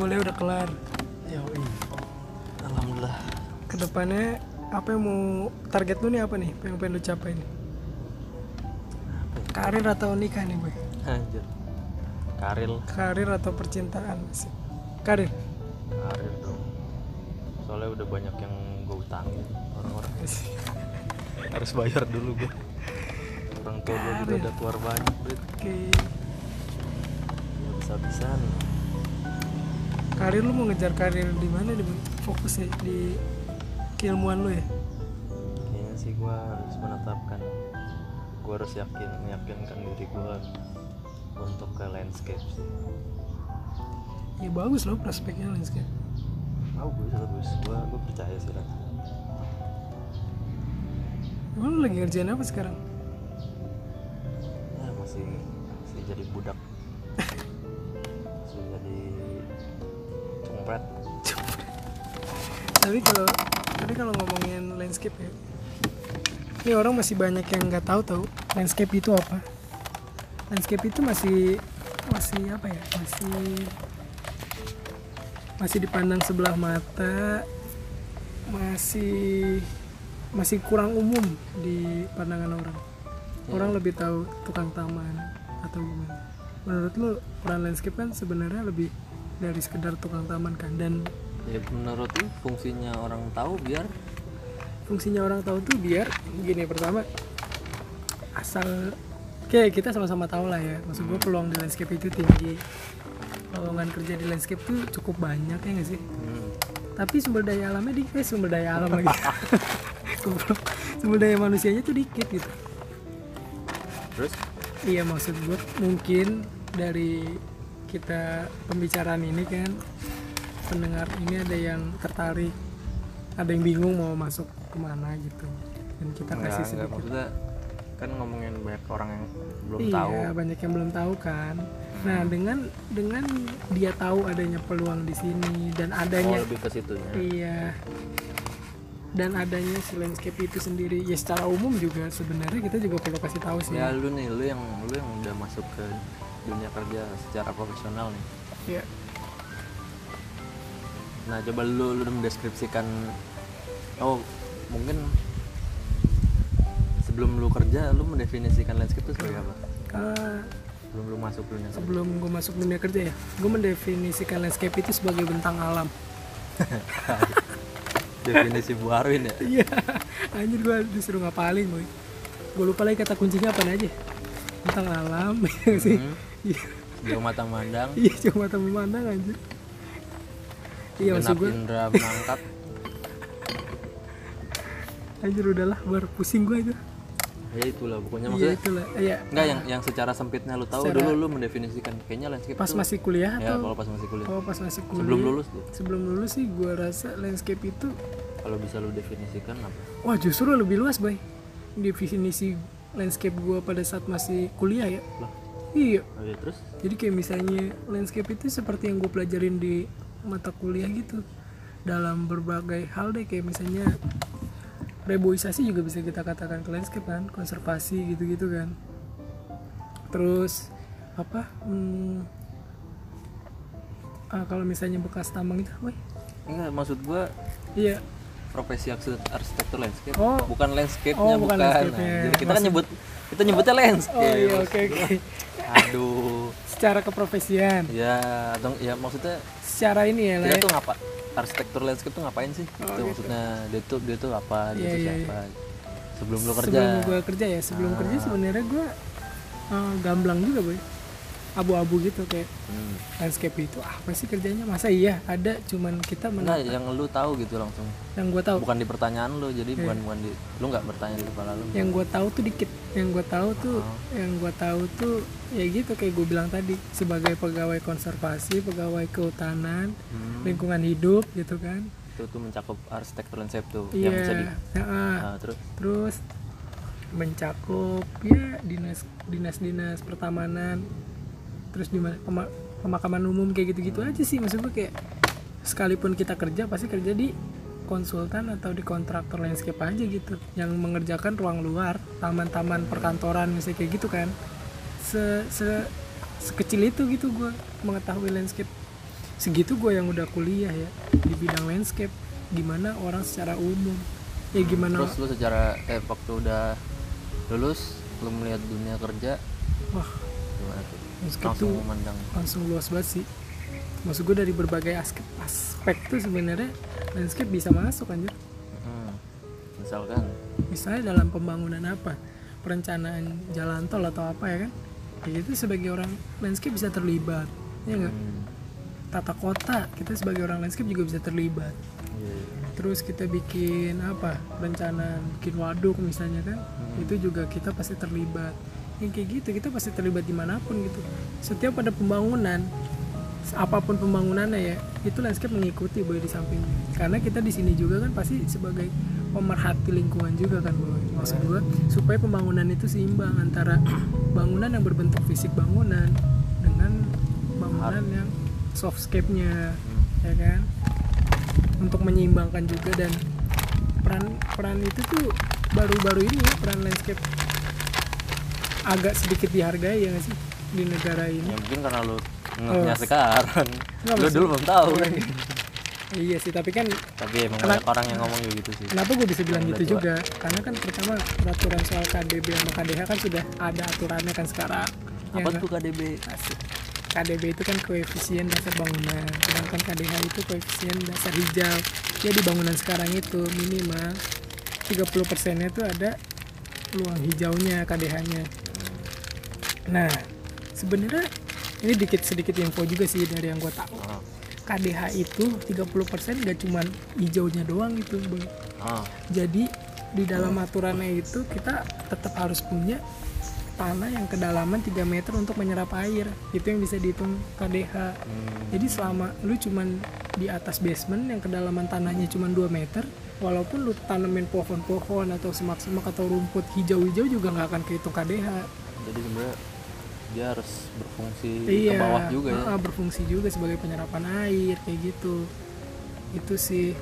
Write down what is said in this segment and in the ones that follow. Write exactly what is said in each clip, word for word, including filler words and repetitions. kuliah udah kelar. Yoi. Alhamdulillah. Kedepannya apa yang mau, target lu nih apa nih? Apa yang pengen lu capai nih? Karir atau nikah nih gue? Anjir. Karir. Karir atau percintaan sih? Karir. Karir dong. Soalnya udah banyak yang gue utangin orang-orang. Harus bayar dulu gue. Orang tua gue juga udah keluar banyak duit. Oke. Ya bisa-bisan. Karir lu mau ngejar karir di mana nih? Fokusnya di keilmuan lu ya? Kayaknya sih gue harus menetapkan. Gue harus yakin, meyakinkan diri gue untuk ke landscape sih. Ya bagus loh prospeknya landscape. Bagus, bagus. Gue gue percaya sih landscape. Emang lu lagi ngerjain apa sekarang? Ya masih masih jadi budak. Masih jadi cumpret. Tapi kalau tapi kalau ngomongin landscape ya, ini orang masih banyak yang nggak tahu tahu landscape itu apa. Landscape itu masih masih apa ya? Masih masih dipandang sebelah mata, masih masih kurang umum di pandangan orang. Yeah. Orang lebih tahu tukang taman atau gimana. Menurut lu peran landscape kan sebenarnya lebih dari sekedar tukang taman kan? Dan ya menurut lu fungsinya orang tahu biar fungsinya orang tahu tuh biar gini, pertama asal kayak kita sama-sama tahu lah ya. Maksud gue peluang di landscape itu tinggi. Lowongan kerja di landscape tuh cukup banyak ya nggak sih? Hmm. Tapi sumber daya alamnya dikit, sumber daya alam lagi. Sumber daya manusianya tuh dikit gitu. Terus? Iya maksud gue mungkin dari kita pembicaraan ini kan pendengar ini ada yang tertarik, ada yang bingung mau masuk kemana gitu. Dan kita enggak, kasih sedikit. Maksudnya kan ngomongin banyak orang yang belum iya, tahu. Iya banyak yang belum tahu kan. Nah dengan dengan dia tahu adanya peluang di sini dan adanya. Oh, lebih ke situnya. Iya. Dan adanya si landscape itu sendiri ya secara umum juga sebenarnya kita juga perlu kasih tahu sih. Ya lu nih, lu yang lu yang udah masuk ke dunia kerja secara profesional nih. Iya. Nah coba lu lu mendeskripsikan, oh mungkin sebelum lu kerja lu mendefinisikan landscape itu sebagai apa? Uh, sebelum lu masuk dunia kerja. Sebelum gua masuk dunia kerja ya, gua mendefinisikan landscape itu sebagai bentang alam. Definisi Bu Arwin ya? Iya, anjir gue disuruh ngapalin gue. Gue lupa lagi kata kuncinya apa aja. Tentang alam, ya sih? Iya. Jauh mata memandang. Iya, jauh mata memandang anjir. Iya maksud gue. Indra menangkap. Anjir udahlah, bar pusing gue itu. Ya itulah, pokoknya maksudnya. Iya itulah, iya. Enggak yang yang secara sempitnya lu tahu secara... dulu lu mendefinisikan kayaknya landscape pas itu. Masih kuliah atau? Ya, kalau pas masih kuliah. Kalau pas masih kuliah. Sebelum lulus tuh. Sebelum lulus sih gua rasa landscape itu kalau bisa lu definisikan apa? Wah, justru lebih luas, Bay. Definisi landscape gua pada saat masih kuliah ya. Lah. Iya. Oh, ya, terus? Jadi kayak misalnya landscape itu seperti yang gua pelajarin di mata kuliah gitu. Dalam berbagai hal deh, kayak misalnya reboisasi juga bisa kita katakan ke landscape kan, konservasi gitu-gitu kan. Terus apa? Hmm, ah, kalau misalnya bekas tambang itu, woi. Enggak, maksud gua iya profesi arsitektur landscape, oh. bukan landscape-nya, oh, bukan. bukan. Landscape-nya. Nah, jadi kita maksud... kan nyebut kita nyebutnya landscape. Oh iya, oke oke. Aduh. Secara keprofesian. Ya, dong, ya maksudnya secara ini ya, lah. Itu ngapa? Arsitektur landscape tuh ngapain sih? Oh, itu gitu. Maksudnya dia tuh dia tuh apa? Dia yeah, tuh siapa? Yeah, yeah. Sebelum lo kerja. Sebelum gue kerja ya, sebelum ah. kerja sebenarnya gue uh, gamblang juga, Boy. Abu-abu gitu kayak hmm. landscape itu apa sih kerjanya? Masa iya ada cuman kita menata. Nah, yang lu tahu gitu langsung. Yang gue tahu. Bukan di pertanyaan lu, jadi yeah. bukan bukan di lu enggak bertanya di kepala lu. Yang gue tahu tuh dikit. Yang gue tahu tuh, oh. yang gue tahu tuh ya gitu kayak gue bilang tadi sebagai pegawai konservasi, pegawai kehutanan, hmm. lingkungan hidup gitu kan. Itu tuh mencakup arsitektur landscape tuh yeah. yang bisa di. Nah, nah, terus terus mencakup ya dinas dinas-dinas pertamanan. Terus di pema- pemakaman umum kayak gitu-gitu aja sih maksud gue, kayak sekalipun kita kerja pasti kerja di konsultan atau di kontraktor landscape aja gitu yang mengerjakan ruang luar, taman-taman perkantoran misalnya kayak gitu kan. Se-se sekecil itu gitu gue mengetahui landscape. segitu gue yang udah kuliah ya di bidang landscape, gimana orang secara umum ya gimana. Terus lu secara eh waktu udah lulus lu melihat dunia kerja, wah gimana tuh? Langsung memandang langsung luas banget sih. Maksud gue dari berbagai aspek, aspek tuh sebenarnya landscape bisa masuk anjir. Hmm, misalkan misalnya dalam pembangunan apa, perencanaan jalan tol atau apa ya kan, ya itu sebagai orang landscape bisa terlibat ya nggak. Hmm. Tata kota, kita sebagai orang landscape juga bisa terlibat. Yeah. Terus kita bikin apa, perencanaan bikin waduk misalnya kan. Hmm. Itu juga kita pasti terlibat yang kayak gitu, kita pasti terlibat dimanapun gitu. Setiap ada pembangunan apapun pembangunannya ya, itu landscape mengikuti boy di samping, karena kita di sini juga kan pasti sebagai pemerhati lingkungan juga kan boy. Maksud gue supaya pembangunan itu seimbang antara bangunan yang berbentuk fisik bangunan dengan bangunan yang softscape-nya ya kan, untuk menyeimbangkan juga. Dan peran peran itu tuh baru-baru ini ya, peran landscape agak sedikit dihargai ya nggak sih di negara ini ya, mungkin karena lo ngetnya oh. sekarang nggak, lu dulu belum tahu. Iya sih, tapi kan tapi emang banyak orang yang ngomong gitu sih. Kenapa gue bisa bilang gitu juga, karena kan pertama peraturan soal K D B sama K D H kan sudah ada aturannya kan sekarang. Apa ya, tuh kan? K D B? Asik. K D B itu kan koefisien dasar bangunan, sedangkan K D H itu koefisien dasar hijau. Ya di bangunan sekarang itu minimal tiga puluh persen nya itu ada luang hijaunya K D H nya. Nah sebenarnya ini dikit-sedikit info juga sih dari yang gue tahu. Oh. K D H itu tiga puluh persen gak cuman hijaunya doang gitu bang. Oh. Jadi di dalam aturannya itu kita tetap harus punya tanah yang kedalaman tiga meter untuk menyerap air. Itu yang bisa dihitung K D H. Hmm. Jadi selama lu cuman di atas basement yang kedalaman tanahnya cuman dua meter, walaupun lu tanemin pohon-pohon atau semak-semak atau rumput hijau-hijau juga gak akan kehitung K D H. Jadi sebenarnya dia harus berfungsi iya, ke bawah juga ya. Iya, berfungsi juga sebagai penyerapan air kayak gitu. Itu sih.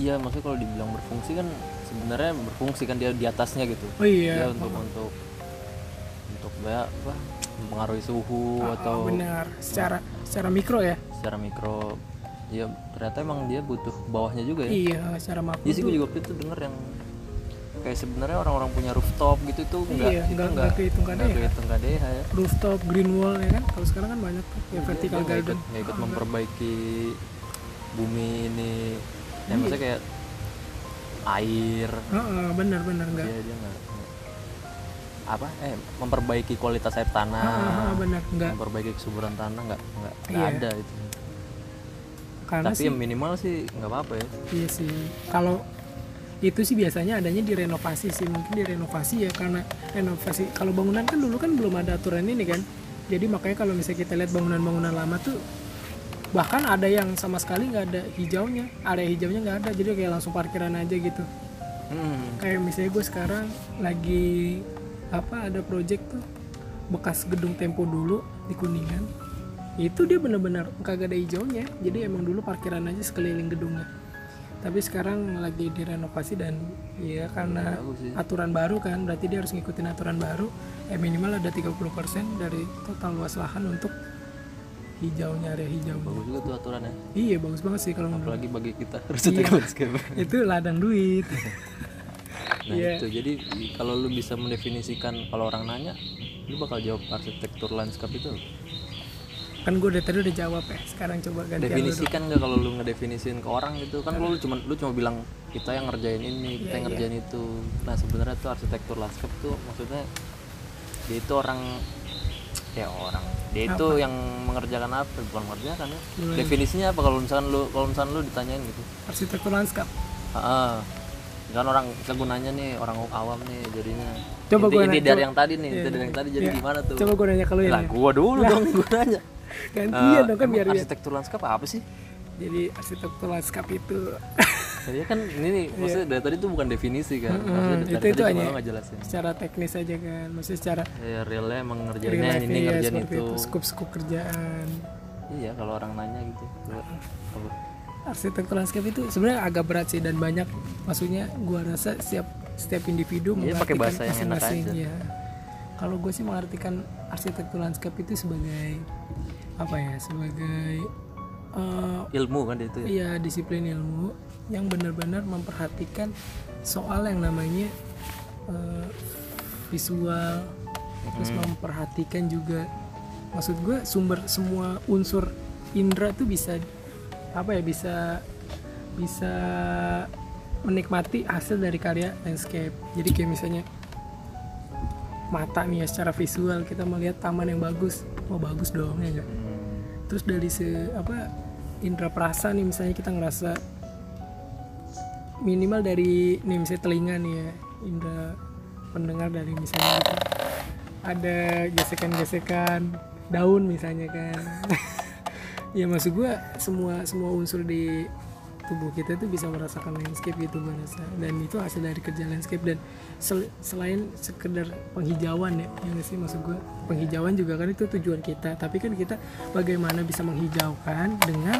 Iya, maksudnya kalau dibilang berfungsi kan sebenarnya berfungsi kan dia di atasnya gitu. Oh iya. Dia untuk oh. untuk untuk apa? Mempengaruhi suhu oh, atau benar, secara nah, secara mikro ya. Secara mikro. Ya ternyata emang dia butuh bawahnya juga ya. Iya, secara makro. Jadi gue juga waktu itu denger yang kayak sebenarnya orang-orang punya rooftop gitu tuh enggak iya, itu enggak kehitung K D H. K D H ya. Rooftop, green wall ya kan. Kalau sekarang kan banyak tuh ya, vertical dia, dia garden. Ikut, ikut ah, memperbaiki enggak. Bumi ini. Ya iya. Maksudnya kayak air. Heeh, benar-benar enggak. Dia, dia enggak. Apa? Eh, memperbaiki kualitas air tanah. Heeh, benar enggak. Memperbaiki kesuburan tanah enggak enggak, enggak iya. ada itu. Karena tapi sih, yang minimal sih enggak apa-apa ya. Iya sih. Kalau itu sih biasanya adanya di renovasi sih, mungkin di renovasi ya, karena renovasi kalau bangunan kan dulu kan belum ada aturan ini kan, jadi makanya kalau misalnya kita lihat bangunan-bangunan lama tuh bahkan ada yang sama sekali nggak ada hijaunya, area hijaunya nggak ada, jadi kayak langsung parkiran aja gitu. Hmm. Kayak misalnya gue sekarang lagi apa ada project tuh bekas gedung Tempo dulu di Kuningan, itu dia benar-benar kagak ada hijaunya, jadi emang dulu parkiran aja sekeliling gedungnya. Tapi sekarang lagi direnovasi dan ya karena aturan baru kan, berarti dia harus ngikutin aturan baru. Eh minimal ada tiga puluh persen dari total luas lahan untuk hijaunya, area hijau. Bagus juga tuh aturannya. Iya, bagus banget sih kalau apalagi menurut. Bagi kita harus iya, itu ladang duit. Nah yeah. Itu jadi kalau lu bisa mendefinisikan, kalau orang nanya lu bakal jawab arsitektur landscape itu. Kan gue udah tadi udah jawab ya, sekarang coba gantian. Definisikan nggak kalau lu ngedefinisin ke orang gitu kan, lu cuma lu cuma bilang kita yang ngerjain ini, kita yeah, yang ngerjain yeah. itu. Nah sebenarnya tuh arsitektur landscape tuh maksudnya dia itu orang ya orang dia apa? Itu yang mengerjakan apa, bukan mengerjakan ya. Hmm. Definisinya apa kalau misalkan lu kalau misalkan lu ditanyain gitu arsitektur landscape? Heeh. Kan orang kita gunanya nih orang awam nih jadinya. Coba gue nanya dari yang tadi nih, yeah, dari yeah. yang tadi jadi yeah. gimana tuh? Coba gue nanya ke lu ya. Lah gua dulu nah. dong gua nanya. Gantian uh, dong kan biar arsitektur landscape apa sih? Jadi arsitektur landscape itu jadi kan ini nih, maksudnya dari tadi itu bukan definisi kan. Mm-hmm. Itu itu aja secara teknis aja kan. Maksudnya secara ya realnya emang ngerjainnya ini ya, ngerjain itu. itu. Skup-skup kerjaan. Iya kalau orang nanya gitu. Kalau arsitektur landscape itu sebenarnya agak berat sih dan banyak, maksudnya gua rasa setiap setiap individu iya, mengartikan bahasa yang masing-masing. Ya. Kalau gua sih mengartikan arsitektur landscape itu sebagai apa ya, sebagai uh, ilmu kan itu ya? Iya, disiplin ilmu yang benar-benar memperhatikan soal yang namanya uh, visual, mm-hmm. terus memperhatikan juga, maksud gue sumber semua unsur indera tuh bisa apa ya, bisa bisa menikmati hasil dari karya landscape. Jadi kayak misalnya mata nih ya, secara visual kita melihat taman yang bagus, wah bagus dong ya enggak. Terus dari se apa indera perasa nih, misalnya kita ngerasa minimal dari nih misalnya telinga nih ya, indera pendengar dari misalnya gitu, ada gesekan-gesekan daun misalnya kan. Ya maksud gue semua semua unsur di tubuh kita tuh bisa merasakan landscape gitu gue rasa, dan itu hasil dari kerja landscape. Dan sel- selain sekedar penghijauan ya, yang sih maksud gue penghijauan juga kan itu tujuan kita, tapi kan kita bagaimana bisa menghijaukan dengan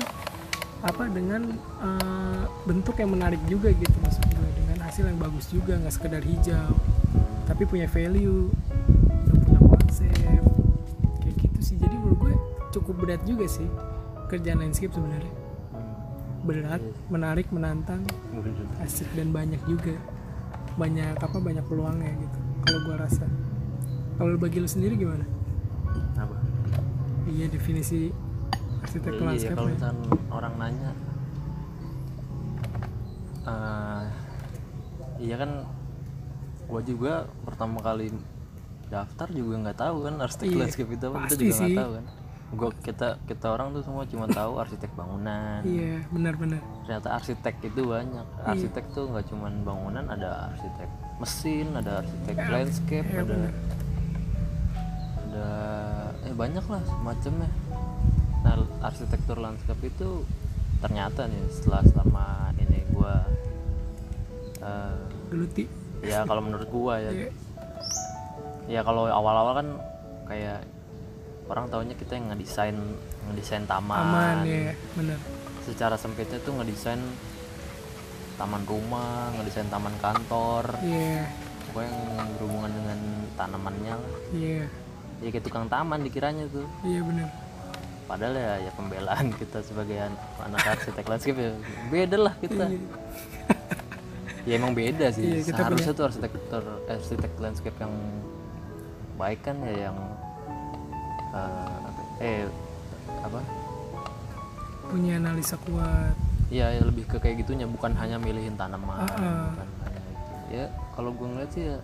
apa, dengan uh, bentuk yang menarik juga gitu maksud gue, dengan hasil yang bagus juga, nggak sekedar hijau tapi punya value, punya konsep kayak gitu sih. Jadi menurut gue cukup berat juga sih kerjaan landscape sebenarnya, berat, menarik, menantang, asik, dan banyak juga, banyak apa, banyak peluangnya gitu. Kalau gue rasa, kalau bagi lu sendiri gimana? Apa? Iya, definisi arsitektur landscape. Iya, kalau misal orang nanya, uh, iya kan, gue juga pertama kali daftar juga nggak tahu kan arsitektur iya, landscape itu apa, kita juga nggak tahu kan. Gua kita kita orang tuh semua cuma tahu arsitek bangunan. Iya, benar-benar. Ternyata arsitek itu banyak. Arsitek iya. tuh enggak cuma bangunan, ada arsitek mesin, ada arsitek ya, landscape, ya, ada bener. ada eh banyak lah macamnya. Nah, arsitektur landscape itu ternyata nih setelah selama ini gua uh, geluti. Ya kalau menurut gua ya. Iya. Ya kalau awal-awal kan kayak orang taunya kita yang ngedesain ngedesain taman, taman ya, bener. Secara sempitnya tuh ngedesain taman rumah, ngedesain taman kantor, yeah. pokoknya yang berhubungan dengan tanamannya, yeah. ya kayak tukang taman dikiranya tuh, iya yeah, bener. Padahal ya, ya pembelaan kita sebagai anak arsitek landscape ya beda lah kita, ya emang beda sih. Yeah, seharusnya tuh arsitektur arsitek landscape yang baik kan ya yang Uh, eh apa punya analisa kuat ya, ya lebih ke kayak gitunya, bukan hanya milihin tanaman uh-uh. bukan hanya itu. Ya kalau gue ngeliat sih ya,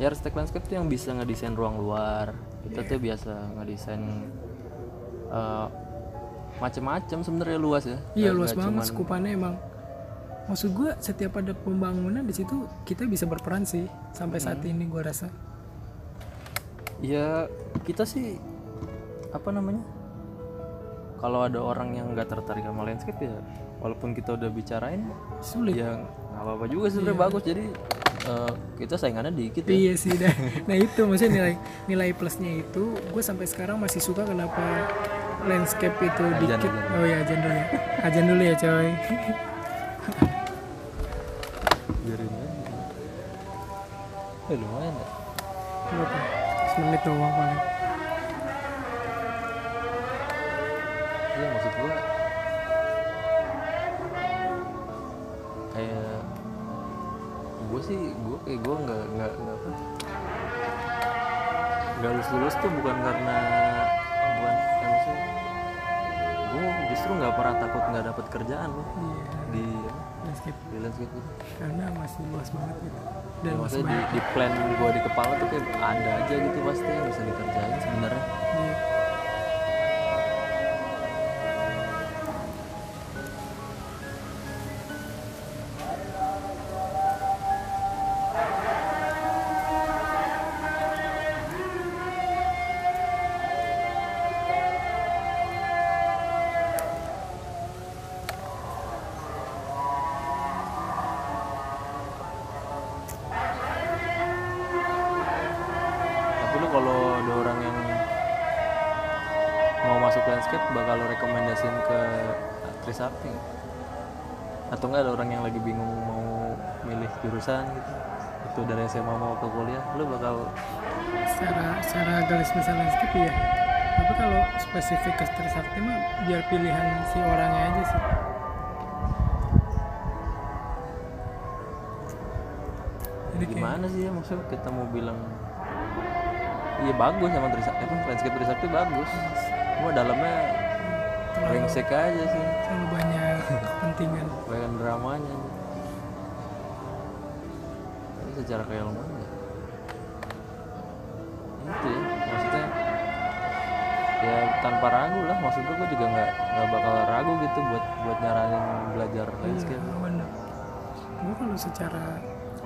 ya arsitek landscape tuh yang bisa ngedesain ruang luar kita yeah. tuh biasa ngedesain uh, macam-macam sebenarnya, luas ya iya luas banget cuman... skupannya emang, maksud gue setiap ada pembangunan di situ kita bisa berperan sih sampai saat hmm. ini gue rasa ya kita sih apa namanya, kalau ada orang yang nggak tertarik sama landscape ya walaupun kita udah bicarain sulit ya nggak apa-apa juga sebenarnya iya. bagus, jadi uh, kita saingannya dikit ya. Iya sih dah. Nah itu maksudnya nilai nilai plusnya itu gue sampai sekarang masih suka kenapa landscape itu ajan, dikit ajan. Oh ya ajan dulu ya ajan dulu ya coy. Biarin aja eh lumayan ya semenit doang paling. Iya maksud gue kayak gue sih gue kayak gue nggak nggak nggak apa nggak lulus lulus tuh bukan karena bukan maksud gue justru nggak pernah takut nggak dapat kerjaan loh yeah. di landscape di landscape itu karena masih luas banget gitu dan maksudnya di, di plan gue di kepala tuh kayak ada aja gitu pasti yang bisa dikerjain sebenarnya. Yeah. Bakal lo rekomendasiin ke Trisakti atau enggak ada orang yang lagi bingung mau milih jurusan gitu, itu dari S M A mau ke kuliah, lo bakal secara secara garis besar landscape ya Tapi kalau spesifik ke Trisakti mah biar pilihan si orangnya aja sih. Jadi gimana kayak... sih ya maksudnya kita mau bilang iya bagus sama Trisakti, emang landscape Trisakti bagus, cuma dalamnya brengsek aja sih, terlalu banyak kepentingan, banyak dramanya. Ini secara keilmuan ya itu ya, maksudnya ya tanpa ragu lah, maksud gue juga nggak nggak bakal ragu gitu buat buat nyaranin belajar landscape. Iya, bener. Gue kalau secara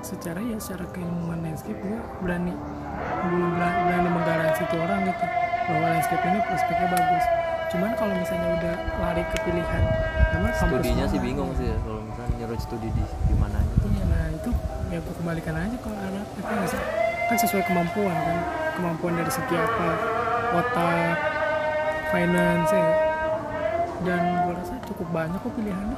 secara ya secara keilmuan landscape gue berani belum berani menggaransi itu orang gitu bahwa landscape ini prospeknya bagus. Cuman kalau misalnya udah lari ke pilihan, emang studinya sih bingung sih ya, kalau misalnya nyerut studi di di mana gitu. Iya, nah itu ya kembalikan aja ke anak itu kan sesuai kemampuan kan, kemampuan dari segi apa, otak, finance ya. Dan gue rasa cukup banyak kok pilihannya.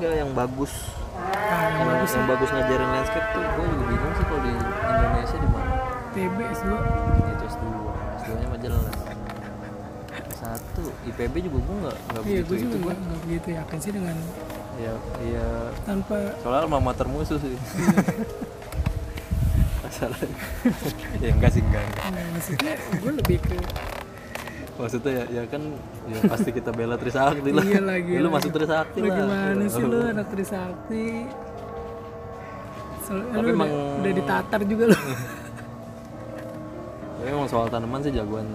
Ya yang bagus. Nah, yang, yang bagus yang ya. Bagus ngajarin landscape tuh gue juga bingung sih kalau di Indonesia di mana. T B S dua. Itu S dua. S dua-nya mah jelas. Satu I P B juga gue nggak nggak iya, begitu itu gue nggak begitu yakin sih dengan ya iya tanpa soalnya alma mater musuh sih masalah ya enggak sih enggak, enggak. Nah, maksudnya gue lebih ke maksudnya ya, ya kan ya pasti kita bela Trisakti lah. Iya lagi ya, lu masuk Trisakti lah, gimana sih lu anak Trisakti so, tapi emang udah, udah ditatar juga lu. Tapi emang soal tanaman sih jagoan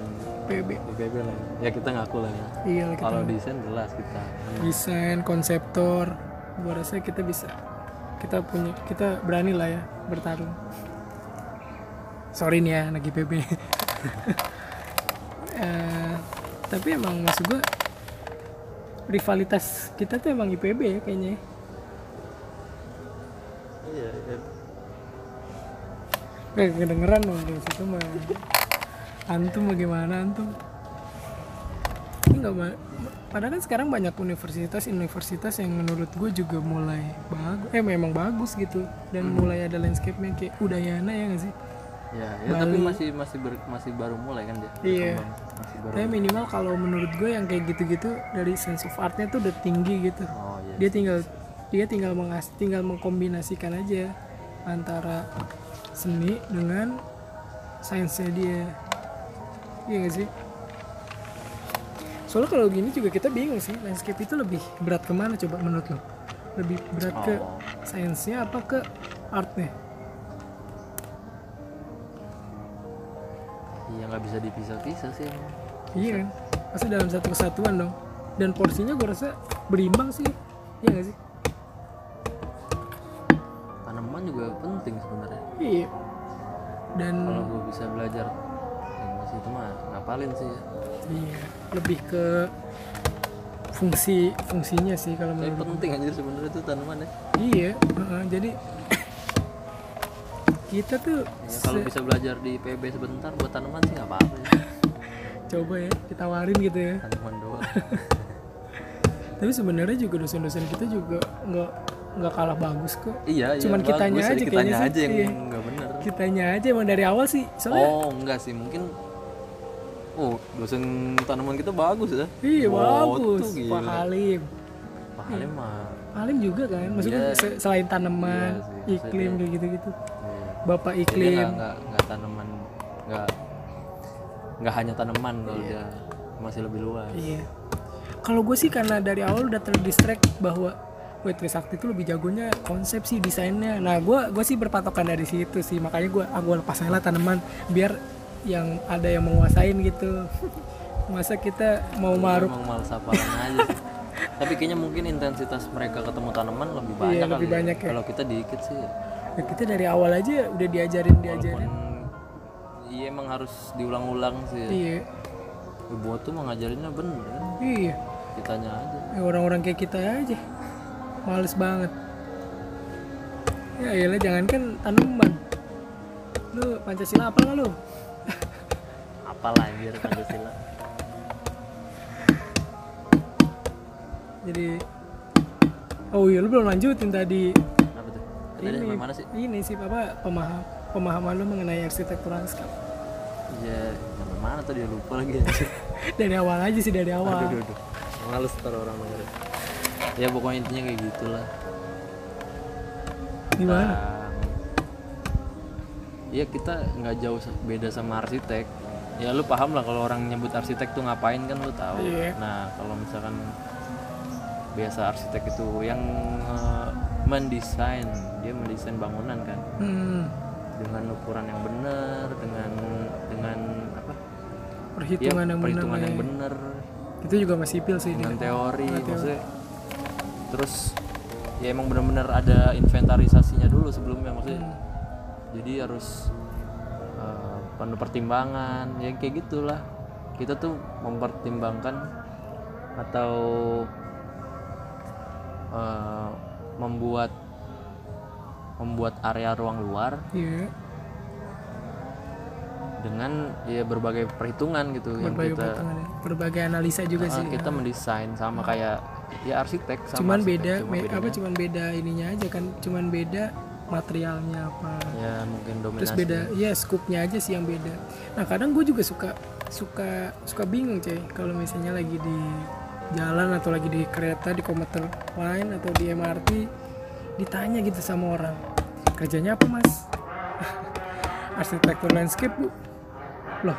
I P B. I P B lah. Ya kita ngaku lah ya. Iya, kalau desain jelas kita. Desain, konseptor, gua rasa kita bisa. Kita punya, kita berani lah ya bertarung. Sorry nih ya anak I P B. uh, tapi emang maksud gua rivalitas kita tuh emang I P B ya kayaknya. Iya, iya. Kayak kedengeran loh di situ mah. Antum bagaimana antum? Ini nggak ba- padahal kan sekarang banyak universitas-universitas yang menurut gue juga mulai bagus, eh memang bagus gitu dan hmm. mulai ada landscape-nya kayak Udayana ya nggak sih? Ya, ya tapi masih masih ber- masih baru mulai kan dia. Iya. Masih baru. Tapi minimal kalau menurut gue yang kayak gitu-gitu dari sense of art-nya tuh udah tinggi gitu. Oh, yes. Dia tinggal dia tinggal mengas- tinggal mengkombinasikan aja antara seni dengan sainsnya dia. Iya nggak sih? Soalnya kalau gini juga kita bingung sih, landscape itu lebih berat kemana coba menurut lo? Lebih berat ke oh. sainsnya apa ke artnya? Iya nggak bisa dipisah-pisah sih. Iya kan? Pasti dalam satu kesatuan dong. Dan porsinya gue rasa berimbang sih. Iya nggak sih? Tanaman juga penting sebenarnya. Iya. Dan kalau gue bisa belajar itu mah ngapalin sih ya. Iya, lebih ke fungsi fungsinya sih kalau menurut. Tapi penting anjir sebenarnya itu tanaman ya. Iya, uh, jadi kita tuh ya, kalau se- bisa belajar di I P B sebentar buat tanaman sih enggak apa-apa ya. Coba ya, ditawarin gitu ya. Tanaman doang. Tapi sebenarnya juga dosen-dosen kita juga enggak enggak kalah bagus kok. Iya, iya. Cuman bagus, kitanya aja kitanya kayaknya aja sih, yang enggak iya. benar. Kitanya aja emang dari awal sih. Soalnya oh, enggak sih, mungkin oh, dosen tanaman kita bagus ya? Iya, wow, bagus. Pak Halim. Pak Halim mah. Pak Halim juga kan? Maksudnya yeah. selain tanaman, yeah, iklim kayak gitu-gitu. Yeah. Bapak iklim. Jadi enggak enggak tanaman, enggak enggak hanya tanaman kalau yeah. dia masih lebih luas. Iya. Yeah. Kalau gue sih karena dari awal udah terdistract bahwa wait, Trisakti itu lebih jagonya konsep sih desainnya. Nah, gue gue sih berpatokan dari situ sih. Makanya gue ah, gue lepas aja lah tanaman biar yang ada yang menguasain gitu. Masa kita mau maruk emang malsaparan aja sih. Tapi kayaknya mungkin intensitas mereka ketemu tanaman lebih banyak, iya, lebih banyak ya. Kalau kita dikit sih ya, kita dari awal aja udah diajarin diajarin iya emang harus diulang-ulang sih. Iya buat tuh mengajarinnya bener kan? Iya kitanya aja ya, orang-orang kayak kita aja males banget ya. Iyalah jangankan tanaman, lu Pancasila apal gak lu? Apalah anjir Pancasila. Jadi oh iya lu belum lanjutin tadi. Kenapa tuh? Tadi sampai mana sih? Ini sih apa pemaham pemahaman lu mengenai arsitektur landscape. Iya, yeah. mana tuh dia lupa lagi aja. Dari awal aja sih, dari awal. Aduh, aduh, malu setelah orang dengerin. Ya pokoknya intinya kayak gitulah. Gimana? Ya kita nggak jauh beda sama arsitek. Ya lu paham lah kalau orang nyebut arsitek tuh ngapain kan lu tahu. Yeah. Nah kalau misalkan biasa arsitek itu yang uh, mendesain, dia mendesain bangunan kan. Hmm. Dengan ukuran yang benar, dengan dengan apa? Perhitungan ya, yang perhitungan bener, yang benar. Itu juga masih sipil sih. Dengan ini. Teori, nah, maksudnya. Terus ya emang benar-benar ada inventarisasinya dulu sebelumnya maksudnya. Hmm. Jadi harus uh, penuh pertimbangan, ya kayak gitulah. Kita tuh mempertimbangkan atau uh, membuat membuat area ruang luar yeah. dengan ya berbagai perhitungan gitu, berbagai yang kita ya. Berbagai analisa juga uh, sih kita ya. Mendesain sama kayak ya arsitek sama cuman arsitek, beda cuma be- apa cuman beda ininya aja kan, cuman beda materialnya apa ya mungkin dominasi terus beda ya scope-nya aja sih yang beda. Nah kadang gue juga suka suka suka bingung coy kalau misalnya lagi di jalan atau lagi di kereta di komuter line atau di M R T ditanya gitu sama orang, kerjanya apa mas? Arsitektur landscape bu. Loh,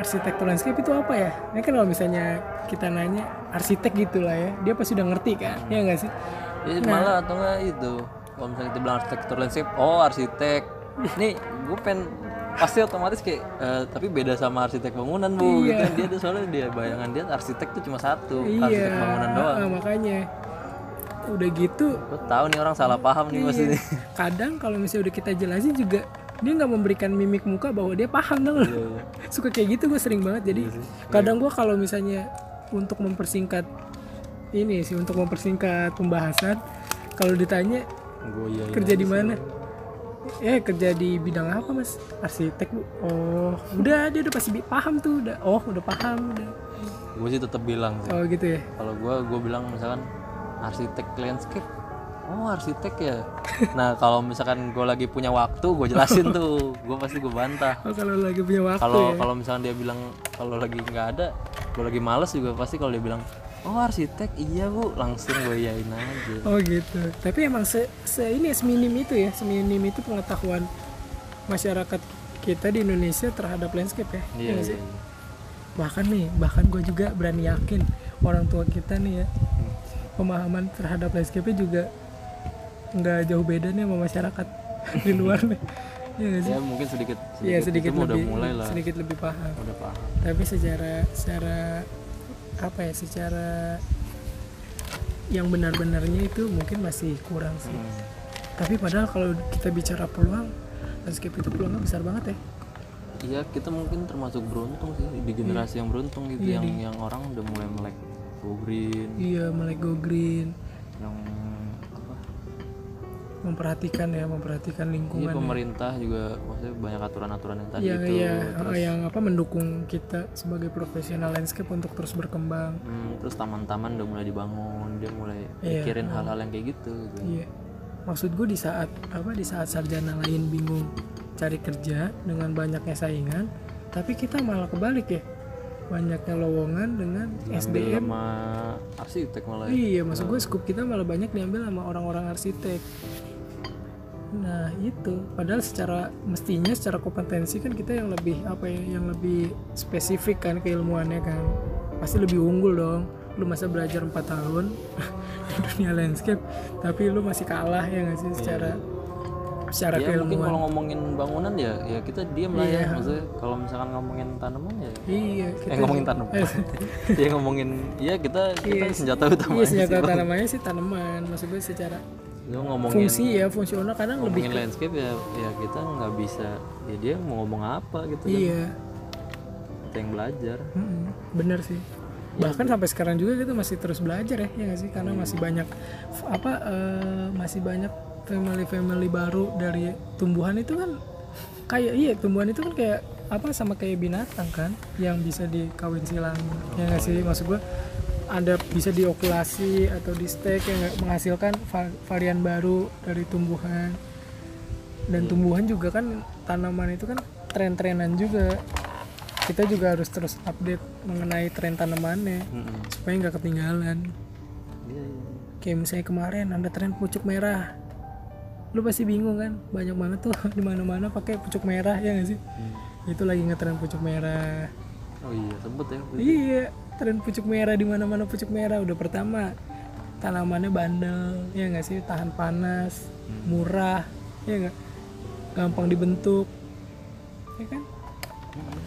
arsitektur landscape itu apa ya? Ini kan kalau misalnya kita nanya arsitek gitulah ya, dia pasti udah ngerti kan? Hmm. Ya nggak sih? Ya, nah, malah atau nggak itu kalau misalnya kita bilang arsitektur landscape, oh arsitek. Nih gue pengen pasti otomatis kayak uh, tapi beda sama arsitek bangunan bu. Iya. Gitu dia tuh soalnya dia bayangan dia arsitek tuh cuma satu, iya, arsitek bangunan doang. Nah, makanya. Udah gitu gue tahu nih orang salah paham nih maksudnya. Kadang kalau misalnya udah kita jelasin juga dia nggak memberikan mimik muka bahwa dia paham dong. Iya, iya. Suka kayak gitu gue sering banget jadi iya, kadang iya. Gue kalau misalnya untuk mempersingkat ini sih untuk mempersingkat pembahasan kalau ditanya iya, kerja di mana ya eh, kerja di bidang apa mas? Arsitek bu. Oh udah dia udah pasti paham tuh udah oh udah paham udah. Gue sih tetap bilang sih. Oh gitu ya. Kalau gue gue bilang misalkan arsitek landscape, oh arsitek ya. Nah kalau misalkan gue lagi punya waktu, gue jelasin tuh, gue pasti gue bantah. Oh, kalau lagi punya waktu. Kalau ya? Kalau misalkan dia bilang kalau lagi nggak ada, gue lagi malas juga pasti kalau dia bilang, oh arsitek iya bu, langsung gue iyain aja. Oh gitu. Tapi emang se, se ini seminim itu ya, seminim itu pengetahuan masyarakat kita di Indonesia terhadap landscape ya. Iya. Ya, iya. Bahkan nih, bahkan gue juga berani yakin orang tua kita nih ya. Pemahaman terhadap landscape-nya juga nggak jauh beda nih sama masyarakat di luar nih. Ya, ya mungkin sedikit sedikit, ya, sedikit lebih mulai lah. Sedikit lebih paham. Udah paham. Tapi secara secara apa ya? Secara yang benar-benarnya itu mungkin masih kurang sih. Hmm. Tapi padahal kalau kita bicara peluang, landscape itu peluangnya besar banget ya. Iya, kita mungkin termasuk beruntung sih di generasi hmm. yang beruntung gitu iya, yang di... yang orang udah mulai melek Go Green. Iya, melek Go Green. Yang apa? Memperhatikan ya, memperhatikan lingkungan. Iya, pemerintah ya. Juga maksudnya banyak aturan-aturan yang tadi yang, itu. Iya, terus yang apa mendukung kita sebagai profesional landscape untuk terus berkembang. Hmm, terus taman-taman udah mulai dibangun, dia mulai iya, mikirin nah. hal-hal yang kayak gitu, gitu. Iya. Maksud gue di saat apa di saat sarjana lain bingung cari kerja dengan banyaknya saingan, tapi kita malah kebalik ya. Banyaknya lowongan dengan diambil S D M sama arsitek malah. Iya, maksud gue scoop kita malah banyak diambil sama orang-orang arsitek. Nah, itu padahal secara mestinya secara kompetensi kan kita yang lebih apa ya, yang lebih spesifik kan keilmuannya kan. Pasti lebih unggul dong. Lu masa belajar empat tahun di dunia landscape tapi lu masih kalah ya enggak sih secara iya. secara ya, keilmuan. Mungkin kalau ngomongin bangunan ya ya kita diam lah iya. ya maksudnya kalau misalkan ngomongin tanaman ya iya kita eh, ngomongin tanaman ya ngomongin ya kita kita iya, senjata utamanya iya, senjata sih, tanamannya sih tanaman maksud gue secara lu ngomongin fungsi ya fungsional kadang lebih ngomongin landscape ya ya kita nggak bisa ya dia mau ngomong apa gitu iya kan? Kita yang belajar mm-hmm. bener sih ya, bahkan gitu. Sampai sekarang juga kita masih terus belajar ya ya nggak sih karena hmm. masih banyak apa uh, masih banyak family-family baru dari tumbuhan itu kan kayak iya tumbuhan itu kan kayak apa sama kayak binatang kan yang bisa dikawin silang oh, ya nggak sih iya. Maksud gue ada bisa diokulasi atau di stake yang menghasilkan varian baru dari tumbuhan dan iya. Tumbuhan juga kan tanaman itu kan tren-trenan juga kita juga harus terus update mengenai tren tanamannya mm-hmm. supaya nggak ketinggalan. Yeah, yeah. Kayak misalnya kemarin ada tren pucuk merah, lu pasti bingung kan, banyak banget tuh di mana-mana pakai pucuk merah, ya nggak sih? Mm. Itu lagi ngetren pucuk merah. Oh iya, sebut ya. Pucuk. Iya, tren pucuk merah di mana-mana pucuk merah. Udah pertama tanamannya bandel, ya nggak sih? Tahan panas, mm. murah, ya nggak? Gampang dibentuk, ya kan? Mm.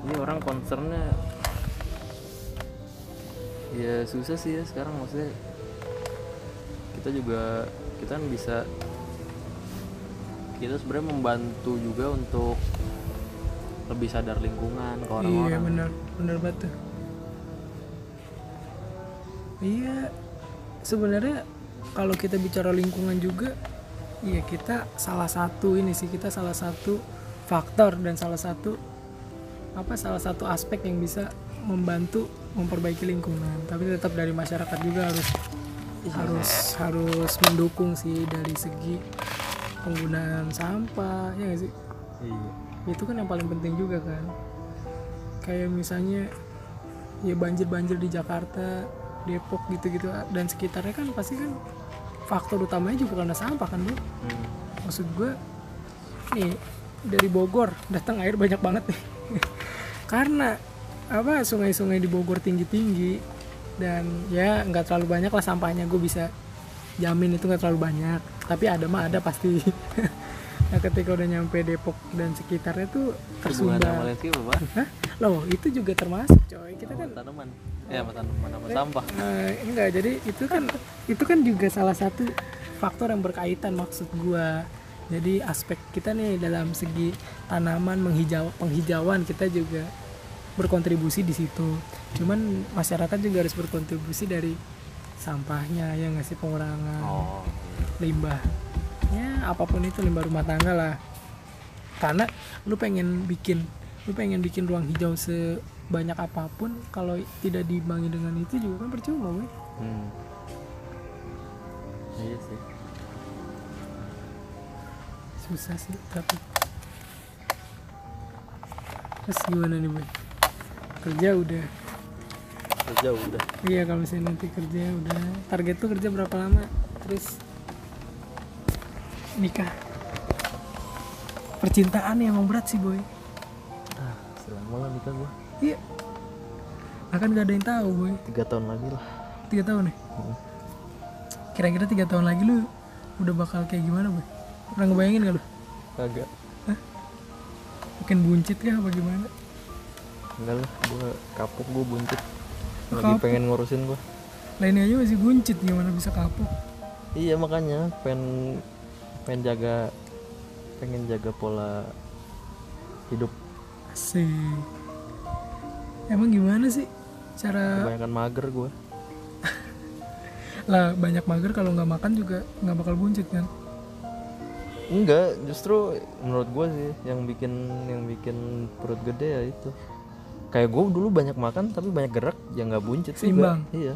Ini orang concernnya ya susah sih ya sekarang, maksudnya kita juga kita kan bisa kita sebenarnya membantu juga untuk lebih sadar lingkungan ke orang-orang. Iya benar, benar banget. Iya sebenarnya kalau kita bicara lingkungan juga, iya kita salah satu ini sih kita salah satu faktor dan salah satu apa salah satu aspek yang bisa membantu memperbaiki lingkungan, tapi tetap dari masyarakat juga harus ya. harus harus mendukung sih dari segi penggunaan sampah, ya nggak sih? Iya. Itu kan yang paling penting juga kan. Kayak misalnya ya banjir-banjir di Jakarta, Depok gitu-gitu dan sekitarnya kan pasti kan faktor utamanya juga karena sampah kan bu. Hmm. Maksud gue nih dari Bogor datang air banyak banget nih. Karena apa sungai-sungai di Bogor tinggi-tinggi dan ya nggak terlalu banyak lah sampahnya, gue bisa jamin itu nggak terlalu banyak, tapi ada mah ada pasti. Nah ketika udah nyampe Depok dan sekitarnya tuh tersumbat. Hah? Loh itu juga termasuk coy, kita kan tanaman ya sama tanaman sama sampah. Nah, enggak, jadi itu kan itu kan juga salah satu faktor yang berkaitan maksud gue. Jadi aspek kita nih dalam segi tanaman menghijau, penghijauan kita juga berkontribusi di situ. Cuman masyarakat juga harus berkontribusi dari sampahnya, yang ngasih pengurangan oh. limbah. Ya apapun itu limbah rumah tangga lah. Karena lu pengen bikin, lu pengen bikin ruang hijau sebanyak apapun, kalau tidak diimbangi dengan itu juga kan percuma, boy. Hmm. Iya sih. Susah sih, tapi terus gimana nih boy? Kerja udah kerja udah iya kalau misalnya nanti kerja udah, target tuh kerja berapa lama? Terus nikah, percintaan yang emang berat sih boy. Ah selama lah nikah gua. Iya akan gak ada yang tahu boy. Tiga tahun lagi lah. Tiga tahun nih ya? hmm. Kira-kira tiga tahun lagi lu udah bakal kayak gimana boy? Pernah ngebayangin gak lu? Kagak. Hah? Mungkin buncit kah apa gimana? Enggak lah, gue kapok, gue buncit. Lagi kapok. Pengen ngurusin gue. Lainnya aja masih buncit, gimana bisa kapok? Iya makanya, pengen pengen jaga pengen jaga pola hidup. Asik. Emang gimana sih cara? Kebanyakan mager gue. Lah banyak mager kalau nggak makan juga nggak bakal buncit kan? Enggak, justru menurut gue sih yang bikin yang bikin perut gede ya itu. Kayak gue dulu banyak makan tapi banyak gerak, ya nggak buncit sih. Seimbang. Iya.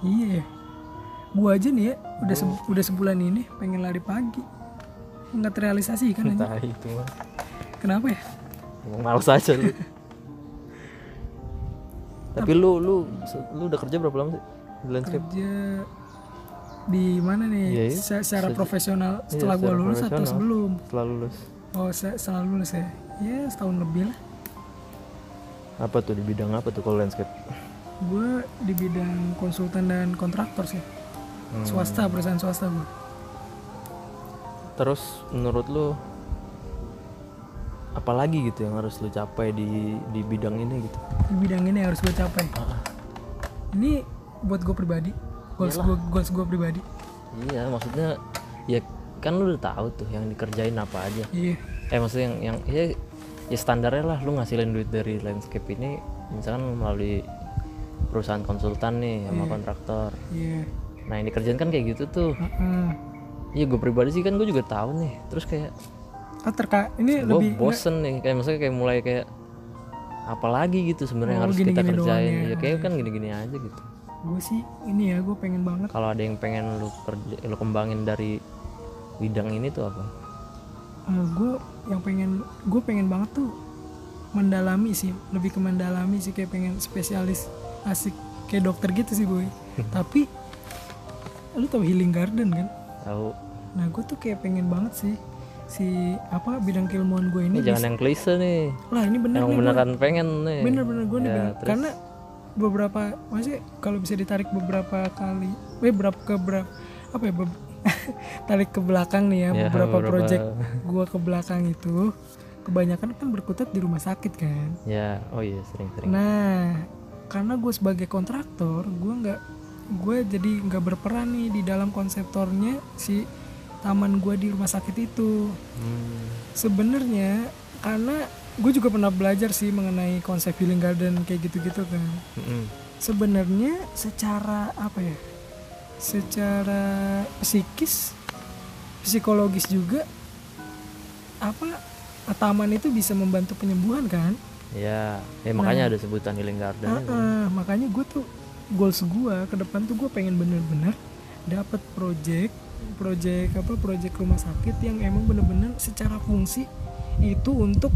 Iya. Gue aja nih ya, udah se- udah sebulan ini pengen lari pagi. Enggak terrealisasi kan aja. Entah itu mah. Kenapa ya? Males aja lu. Tapi lu lu lu udah kerja berapa lama sih? Landscape. Kerja di mana nih? Yes, Se- secara se- profesional setelah iya, gua lulus atau sebelum? Setelah lulus. Oh, se- setelah lulus ya. Ya, setahun lebih lah. Apa tuh, di bidang apa tuh kalau landscape? Gua di bidang konsultan dan kontraktor sih. Hmm. Swasta, perusahaan swasta gua. Terus menurut lu apa lagi gitu yang harus lu capai di di bidang ini gitu? Di bidang ini harus gua capai. Ah. Ini buat gua pribadi. Goals gue, goals gue pribadi. Iya, maksudnya ya kan lu udah tahu tuh yang dikerjain apa aja. Iya. Eh maksudnya yang yang ya, ya standarnya lah lu ngasilin duit dari landscape ini misalkan melalui perusahaan konsultan nih sama iya. kontraktor. Iya. Nah, yang dikerjain kan kayak gitu tuh. Heeh. Iya, gue pribadi sih kan gue juga tahu nih. Terus kayak ah terka ini gua lebih bosen enggak. Nih. Kayak maksudnya kayak mulai kayak apa lagi gitu sebenarnya oh, harus gini, kita gini kerjain. Ya, ya kayak kan gini-gini aja gitu. Gue sih ini ya gue pengen banget kalau ada yang pengen lu kerja, lu kembangin dari bidang ini tuh apa? Uh, gue yang pengen gue pengen banget tuh mendalami sih, lebih ke mendalami sih, kayak pengen spesialis asik kayak dokter gitu sih boy. Tapi lu tau Healing Garden kan? Tahu. Nah gue tuh kayak pengen banget sih si apa bidang keilmuan gue ini. Ini jangan yang klise nih. Lah ini bener. Yang nih, beneran gue pengen nih. Bener-bener gue ya, nih pengen. Karena beberapa masih kalau bisa ditarik beberapa kali, eh berapa ke berapa apa ya be- tarik ke belakang nih ya, ya beberapa, beberapa project gue ke belakang itu kebanyakan kan berkutat di rumah sakit kan. Ya, oh iya sering-sering. Nah karena gue sebagai kontraktor gue nggak gue jadi nggak berperan nih di dalam konseptornya si taman gue di rumah sakit itu. Hmm. Sebenarnya karena gue juga pernah belajar sih mengenai konsep Healing Garden kayak gitu-gitu kan. Hmm. Sebenarnya secara apa ya? Secara psikis, psikologis juga apa taman itu bisa membantu penyembuhan kan? Ya, ya makanya nah, ada sebutan Healing Garden. Uh, uh, makanya gue tuh goals gue ke depan tuh gue pengen bener-bener dapat project proyek apa proyek rumah sakit yang emang benar-benar secara fungsi itu untuk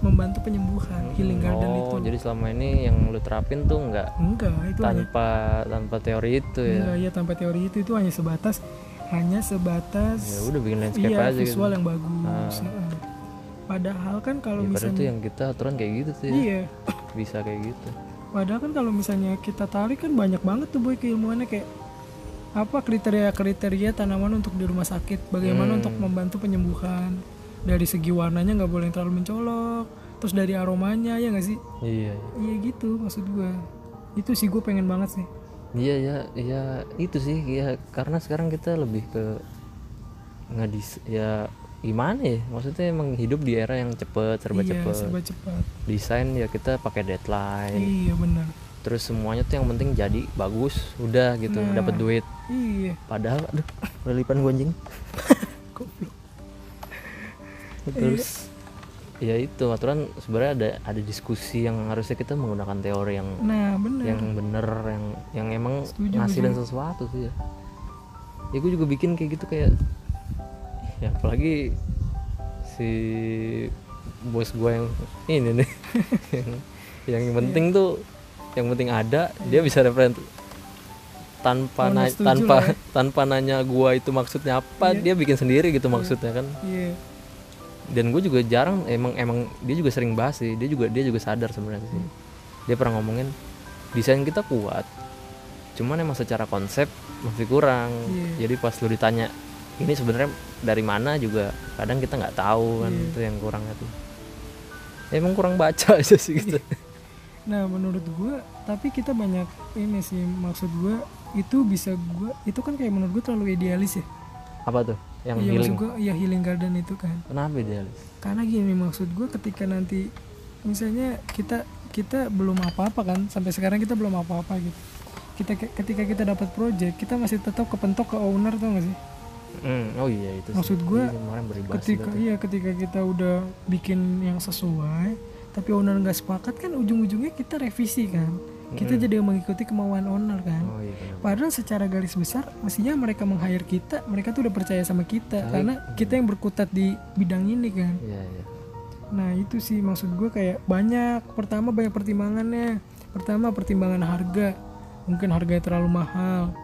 membantu penyembuhan. Healing Garden oh, itu. Oh, jadi selama ini yang lu terapin tuh enggak? Enggak, itu tanpa hanya, tanpa teori itu ya. Enggak, ya tanpa teori itu itu hanya sebatas hanya sebatas ya udah bikin landscape iya, aja visual gitu, yang bagus. Nah. Padahal kan kalau ya, misalnya itu yang kita aturan kayak gitu sih. Iya. Bisa kayak gitu. Padahal kan kalau misalnya kita tarik kan banyak banget tuh boy keilmuannya kayak apa kriteria-kriteria tanaman untuk di rumah sakit, bagaimana hmm. untuk membantu penyembuhan. Dari segi warnanya nggak boleh terlalu mencolok, terus dari aromanya ya nggak sih? Iya. Iya gitu maksud gue. Itu sih gue pengen banget sih. Iya ya, ya itu sih ya karena sekarang kita lebih ke ngadis ya gimana ya maksudnya emang hidup di era yang cepet serba iya, cepet. Serba cepat. Desain ya kita pakai deadline. Iya benar. Terus semuanya tuh yang penting jadi bagus udah gitu nah, dapat duit. Iya. Padahal aduh lilipan gua anjing. Goblok. Terus iya, ya itu aturan sebenarnya ada ada diskusi yang harusnya kita menggunakan teori yang nah, bener. yang bener yang yang emang setuju, ngasilin bener sesuatu sih ya. Ya gua juga bikin kayak gitu kayak ya apalagi si bos gua yang ini nih yang, yang penting iya, tuh yang penting ada iya, dia bisa referen tanpa na- tanpa ya, tanpa nanya gua itu maksudnya apa iya, dia bikin sendiri gitu iya, maksudnya kan iya. Dan gua juga jarang emang emang dia juga sering bahas sih dia juga dia juga sadar sebenarnya sih hmm. dia pernah ngomongin desain kita kuat cuman emang secara konsep masih kurang iya. Jadi pas lu ditanya ini sebenarnya dari mana juga kadang kita nggak tahu kan iya, itu yang kurangnya tuh emang kurang baca aja sih gitu iya. Nah menurut gue tapi kita banyak ini sih maksud gue itu bisa gue itu kan kayak menurut gue terlalu idealis ya apa tuh yang ya, healing maksud gue ya Healing Garden itu kan kenapa idealis karena gini maksud gue ketika nanti misalnya kita kita belum apa-apa kan sampai sekarang kita belum apa-apa gitu kita ketika kita dapat project kita masih tetap kepentok ke owner tuh nggak sih mm, oh iya itu maksud gue ketika iya ketika kita udah bikin yang sesuai tapi owner nggak sepakat kan ujung-ujungnya kita revisi kan kita mm-hmm. jadi mengikuti kemauan owner kan oh, iya, iya. Padahal secara garis besar mestinya mereka meng-hire kita mereka tuh udah percaya sama kita nah, karena iya, kita yang berkutat di bidang ini kan iya, iya. Nah itu sih maksud gue kayak banyak pertama banyak pertimbangannya pertama pertimbangan harga mungkin harganya terlalu mahal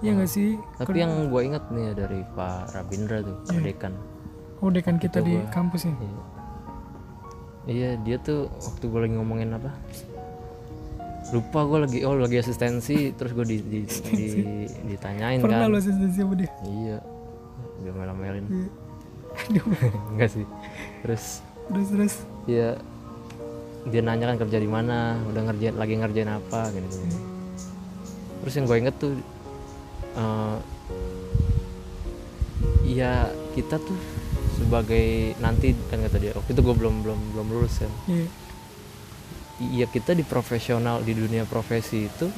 nah, ya nggak sih tapi Ker- yang gue ingat nih dari Pak Rabindra tuh yeah, dekan oh dekan kita itu di gua, kampus ya iya. Iya dia tuh waktu gue lagi ngomongin apa lupa gue lagi oh lagi asistensi terus gue di, di, di, ditanyain pernah kan pernah lo asistensi sama dia? Iya gak melamelin iya. Aduh enggak sih terus terus terus iya dia nanya kan kerja di mana udah ngerjain lagi ngerjain apa gini gini hmm. Terus yang gue inget tuh uh, ya kita tuh sebagai nanti kan kata dia waktu itu gue belum belum belum lulus kan iya yeah, kita di profesional di dunia profesi itu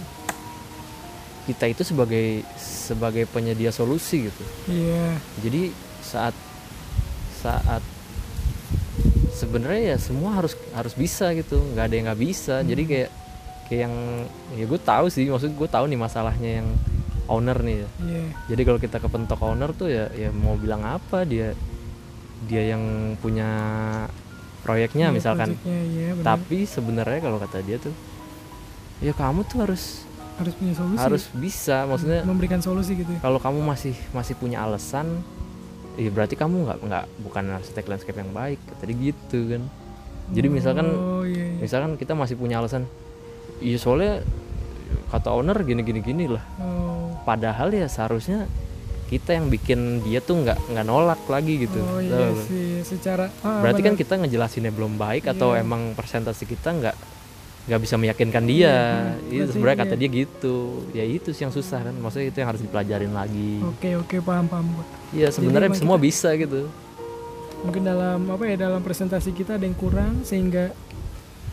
kita itu sebagai sebagai penyedia solusi gitu iya yeah. Jadi saat saat sebenarnya ya semua harus harus bisa gitu nggak ada yang nggak bisa hmm. Jadi kayak kayak yang ya gue tahu sih maksud gue tahu nih masalahnya yang owner nih ya yeah. Jadi kalau kita kepentok owner tuh ya ya mau bilang apa dia dia yang punya proyeknya ya, misalkan proyeknya, ya, tapi sebenarnya kalau kata dia tuh ya kamu tuh harus harus punya solusi, harus bisa maksudnya memberikan solusi gitu ya. Kalau kamu masih masih punya alasan ya berarti kamu nggak nggak bukan arsitek landscape yang baik tadi gitu kan. Jadi misalkan oh, iya, iya. misalkan kita masih punya alasan iya soalnya kata owner gini gini gini lah, oh. padahal ya seharusnya kita yang bikin dia tuh nggak nggak nolak lagi gitu. Oh iya so, sih, secara ah, berarti bener. Kan kita ngejelasinnya belum baik yeah. atau emang presentasi kita nggak nggak bisa meyakinkan dia. Yeah, itu sebenarnya iya. kata dia gitu. Ya itu sih yang susah kan, maksudnya itu yang harus dipelajarin lagi. Oke okay, oke okay, paham paham. Iya sebenarnya semua kita, bisa gitu. Mungkin dalam apa ya dalam presentasi kita ada yang kurang sehingga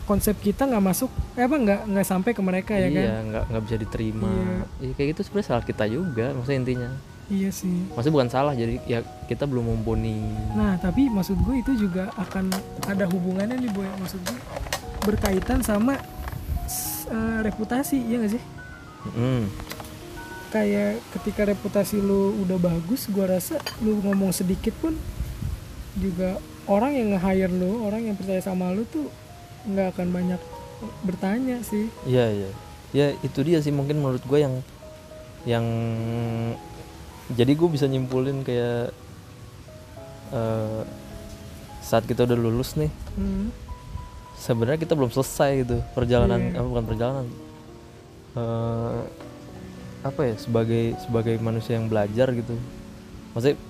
konsep kita nggak masuk, eh apa nggak nggak sampai ke mereka iya, ya kan? Iya nggak nggak bisa diterima. Iya ya, kayak gitu sebenarnya salah kita juga, maksudnya intinya. Iya sih. Maksudnya bukan salah, jadi ya kita belum mumpuni. Nah, tapi maksud gue itu juga akan ada hubungannya nih, Boy. Maksud gue berkaitan sama uh, reputasi, iya nggak sih? Mm. Kayak ketika reputasi lu udah bagus, gue rasa lu ngomong sedikit pun juga orang yang nge-hire lu, orang yang percaya sama lu tuh nggak akan banyak bertanya sih. Iya, iya. Ya itu dia sih mungkin menurut gue yang yang jadi gue bisa nyimpulin kayak uh, saat kita udah lulus nih, hmm. sebenarnya kita belum selesai gitu perjalanan, yeah. apa bukan perjalanan, uh, apa ya sebagai sebagai manusia yang belajar gitu, maksudnya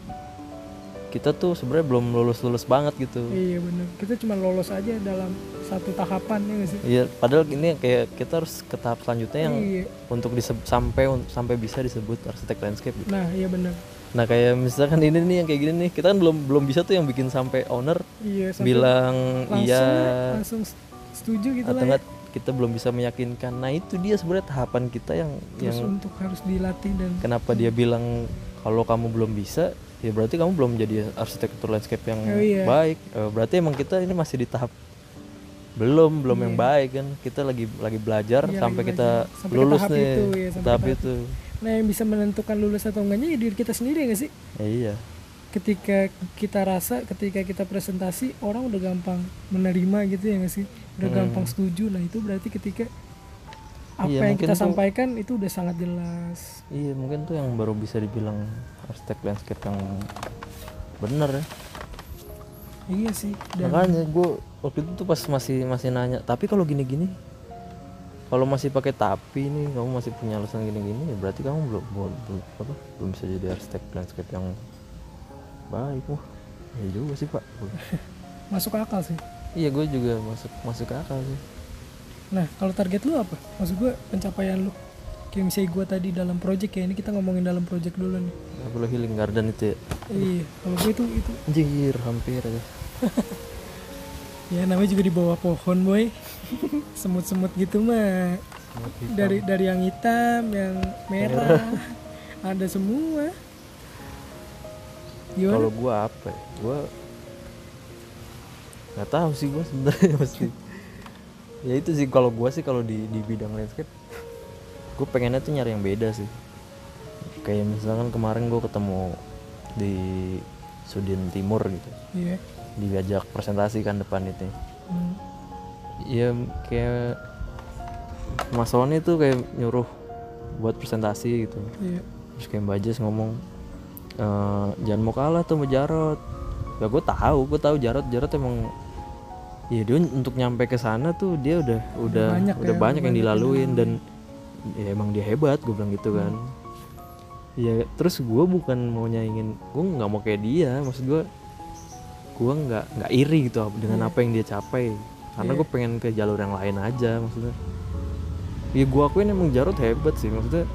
kita tuh sebenarnya belum lulus-lulus banget gitu. Iya yeah, benar, kita cuma lolos aja dalam satu tahapan ya nggak sih? Iya, yeah, padahal ini kayak kita harus ke tahap selanjutnya yang yeah. untuk diseb- sampai un- sampai bisa disebut arsitek landscape gitu. Nah iya yeah, benar. Nah kayak misalkan ini nih yang kayak gini nih, kita kan belum belum bisa tuh yang bikin sampai owner yeah, sampai bilang langsung iya langsung setuju gitu lah. Atau kita belum bisa meyakinkan. Nah itu dia sebenarnya tahapan kita yang terus yang untuk harus dilatih dan. Kenapa dia bilang kalau kamu belum bisa? Ya berarti kamu belum jadi arsitektur landscape yang oh, iya. baik. Berarti emang kita ini masih di tahap belum belum yeah. yang baik kan. Kita lagi lagi belajar yeah, sampai lagi belajar. kita sampai lulus tahap nih itu, ya, sampai tahap, tahap itu. Nah yang bisa menentukan lulus atau enggaknya ya diri kita sendiri nggak sih? Ya, iya. Ketika kita rasa, ketika kita presentasi orang udah gampang menerima gitu ya nggak sih? Udah hmm. gampang setuju. Nah itu berarti ketika apa iya, yang kita tuh, sampaikan itu udah sangat jelas. Iya mungkin tuh yang baru bisa dibilang arsitek landscape yang benar ya. Iya sih. Makanya gue waktu itu tuh pas masih masih nanya. Tapi kalau gini-gini, kalau masih pakai tapi nih, kamu masih punya alasan gini-gini, ya berarti kamu belum belum, belum apa belum bisa jadi arsitek landscape yang baik. Wah, ya juga sih pak. Masuk akal sih. Iya gue juga masuk masuk akal sih. Nah, kalau target lu apa? Maksud gue pencapaian lu. Kayak misalnya gue tadi dalam project ya, ini kita ngomongin dalam project dulu nih. Aku lo healing garden itu ya? Iya, kalau gue itu itu. Anjir, hampir aja. Ya namanya juga di bawah pohon boy. Semut-semut gitu mah. Semut dari dari yang hitam, yang merah, ada semua. Kalau gue apa? Gue nggak tahu sih gue sebenarnya pasti. Ya itu sih kalau gue sih kalau di di bidang landscape gue pengennya tuh nyari yang beda sih. Kayak misalkan kemarin gue ketemu di Sudin Timur gitu, yeah. diajak presentasi kan depan itu. Mm. Ya kayak Mas Sony tuh kayak nyuruh buat presentasi gitu. Yeah. Terus kayak Mbak Jess ngomong e, jangan mau kalah tuh sama Jarod. Ya gue tahu, gue tahu Jarod Jarod emang ya dia untuk nyampe ke sana tuh dia udah udah banyak udah ya, banyak yang dilaluin dan ya emang dia hebat gue bilang gitu kan. Hmm. Ya terus gue bukan mau nyaingin, gue nggak mau kayak dia, maksud gue gue nggak nggak iri gitu dengan yeah. apa yang dia capai karena yeah. gue pengen ke jalur yang lain aja maksudnya. Ya gue akuin emang Jarod hebat sih maksudnya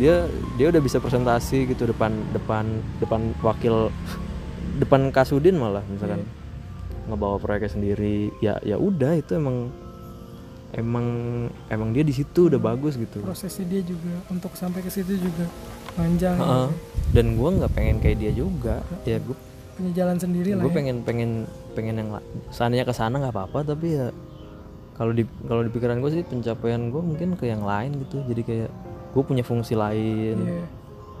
dia dia udah bisa presentasi gitu depan depan depan wakil depan Kasudin malah misalkan. Yeah. Ngebawa proyeknya sendiri ya ya udah itu emang emang emang dia di situ udah bagus gitu. Prosesnya dia juga untuk sampai ke situ juga panjang. Uh-uh. Dan gue nggak pengen kayak dia juga. Ya gue punya jalan sendiri lah. Gue ya. pengen pengen pengen yang seandainya ke sana nggak apa-apa tapi ya kalau di kalau di pikiran gue sih pencapaian gue mungkin ke yang lain gitu. Jadi kayak gue punya fungsi lain. Yeah.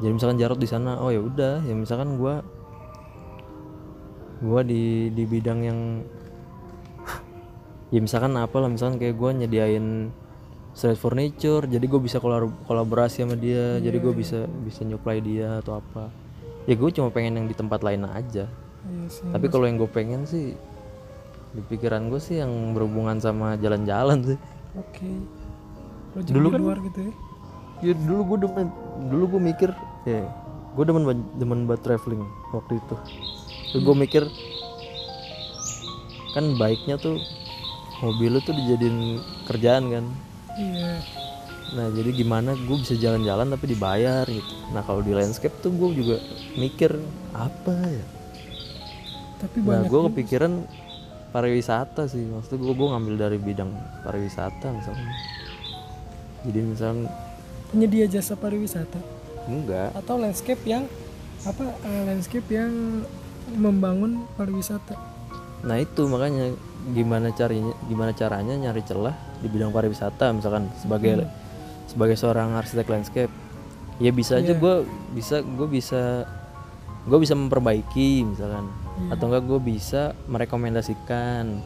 Jadi misalkan Jarod di sana oh ya udah ya misalkan gue gue di di bidang yang ya misalkan apa lah, misalkan kayak gue nyediain street furniture, jadi gue bisa kolaborasi sama dia, yeah. Jadi gue bisa bisa nyuplai dia atau apa. Ya gue cuma pengen yang di tempat lain aja. Yes, yes. Tapi kalau yang gue pengen sih, di pikiran gue sih yang berhubungan sama jalan-jalan sih. Oke. Okay. Project dulu kan, luar gitu ya? Ya dulu gue demen, dulu gue mikir, ya gue demen demen buat traveling waktu itu. Terus gue mikir, kan baiknya tuh hobi lu tuh dijadiin kerjaan kan? Iya. Yeah. Nah jadi gimana gue bisa jalan-jalan tapi dibayar gitu. Nah kalau di landscape tuh gue juga mikir apa ya? Tapi nah gue kepikiran pariwisata sih, maksudnya gue gue ngambil dari bidang pariwisata misalnya. Jadi misalnya penyedia jasa pariwisata? Enggak. Atau landscape yang apa? Uh, landscape yang membangun pariwisata. Nah itu makanya gimana caranya gimana caranya nyari celah di bidang pariwisata misalkan sebagai hmm. sebagai seorang arsitek landscape. Ya bisa aja yeah. gue bisa gue bisa gue bisa memperbaiki misalkan. Yeah. Atau enggak gue bisa merekomendasikan.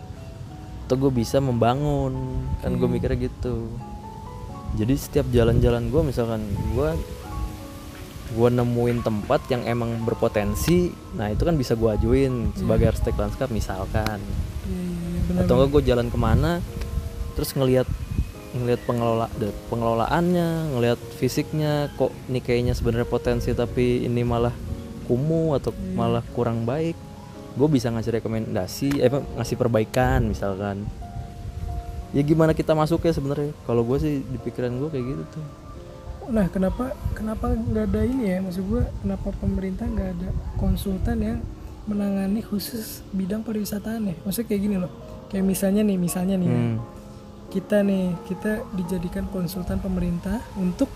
Atau gue bisa membangun. Kan hmm. gue mikirnya gitu. Jadi setiap jalan-jalan gue misalkan gue gue nemuin tempat yang emang berpotensi, nah itu kan bisa gue ajuin sebagai yeah. arsitek landscape misalkan. Yeah, atau enggak gue jalan kemana, terus ngelihat ngelihat pengelola pengelolaannya, ngelihat fisiknya, kok ini kayaknya sebenarnya potensi tapi ini malah kumuh atau yeah. malah kurang baik, gue bisa ngasih rekomendasi, eh ngasih perbaikan misalkan. Ya gimana kita masuknya sebenarnya? Kalau gue sih di pikiran gue kayak gitu tuh. Nah kenapa kenapa nggak ada ini ya? Maksud gue kenapa pemerintah nggak ada konsultan yang menangani khusus bidang pariwisataan ya? Maksudnya kayak gini loh. Kayak misalnya nih, misalnya nih hmm. kita nih kita dijadikan konsultan pemerintah untuk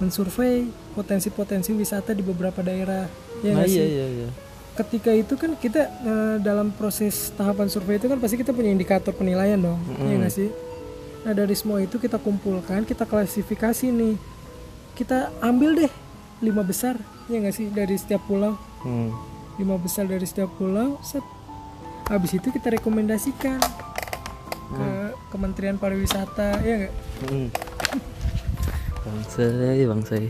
mensurvei potensi-potensi wisata di beberapa daerah. Ya nah, iya iya iya. Ketika itu kan kita e, dalam proses tahapan survei itu kan pasti kita punya indikator penilaian dong, mm-hmm. ya nggak sih? Nah dari semua itu kita kumpulkan, kita klasifikasi nih, kita ambil deh lima besar, ya nggak sih? Dari setiap pulau, mm. lima besar dari setiap pulau. Set. Habis itu kita rekomendasikan mm. ke Kementerian Pariwisata, ya nggak? Mm. Bangsai, bangsai.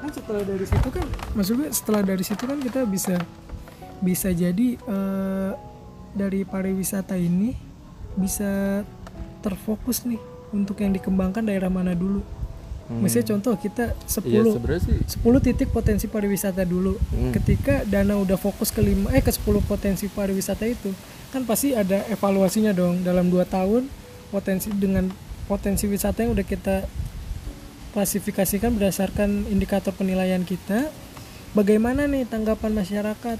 Kan setelah dari situ kan, maksudnya setelah dari situ kan kita bisa bisa jadi uh, dari pariwisata ini bisa terfokus nih untuk yang dikembangkan daerah mana dulu. Hmm. Misalnya contoh kita sepuluh, ya, sepuluh titik potensi pariwisata dulu. Hmm. Ketika dana udah fokus ke lima eh ke sepuluh potensi pariwisata itu, kan pasti ada evaluasinya dong dalam dua tahun potensi dengan potensi wisata yang udah kita klasifikasikan berdasarkan indikator penilaian kita, bagaimana nih tanggapan masyarakat?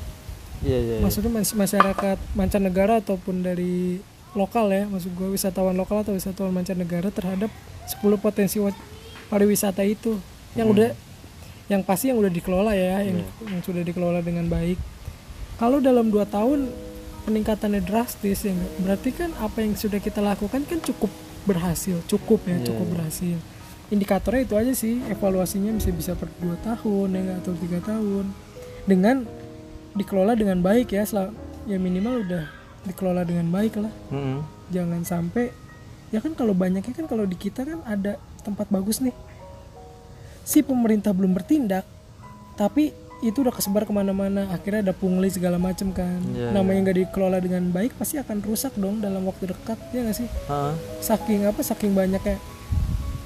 Iya yeah, iya. Yeah, yeah. Maksudnya masyarakat mancanegara ataupun dari lokal ya, maksud gue wisatawan lokal atau wisatawan mancanegara terhadap sepuluh potensi pariwisata itu yang hmm. udah, yang pasti yang udah dikelola ya, yang, yeah. yang sudah dikelola dengan baik. Kalau dalam dua tahun peningkatannya drastis, ya, berarti kan apa yang sudah kita lakukan kan cukup berhasil, cukup ya, yeah, cukup yeah. berhasil. Indikatornya itu aja sih, evaluasinya bisa bisa per dua tahun ya enggak, atau tiga tahun dengan dikelola dengan baik ya, sel- ya minimal udah dikelola dengan baik lah. Mm-hmm. Jangan sampai ya kan, kalau banyaknya kan kalau di kita kan ada tempat bagus nih, si pemerintah belum bertindak tapi itu udah kesebar kemana-mana, akhirnya ada pungli segala macam kan. Yeah, namanya nggak yeah. dikelola dengan baik pasti akan rusak dong dalam waktu dekat, ya nggak sih? Uh-huh. Saking apa, saking banyaknya.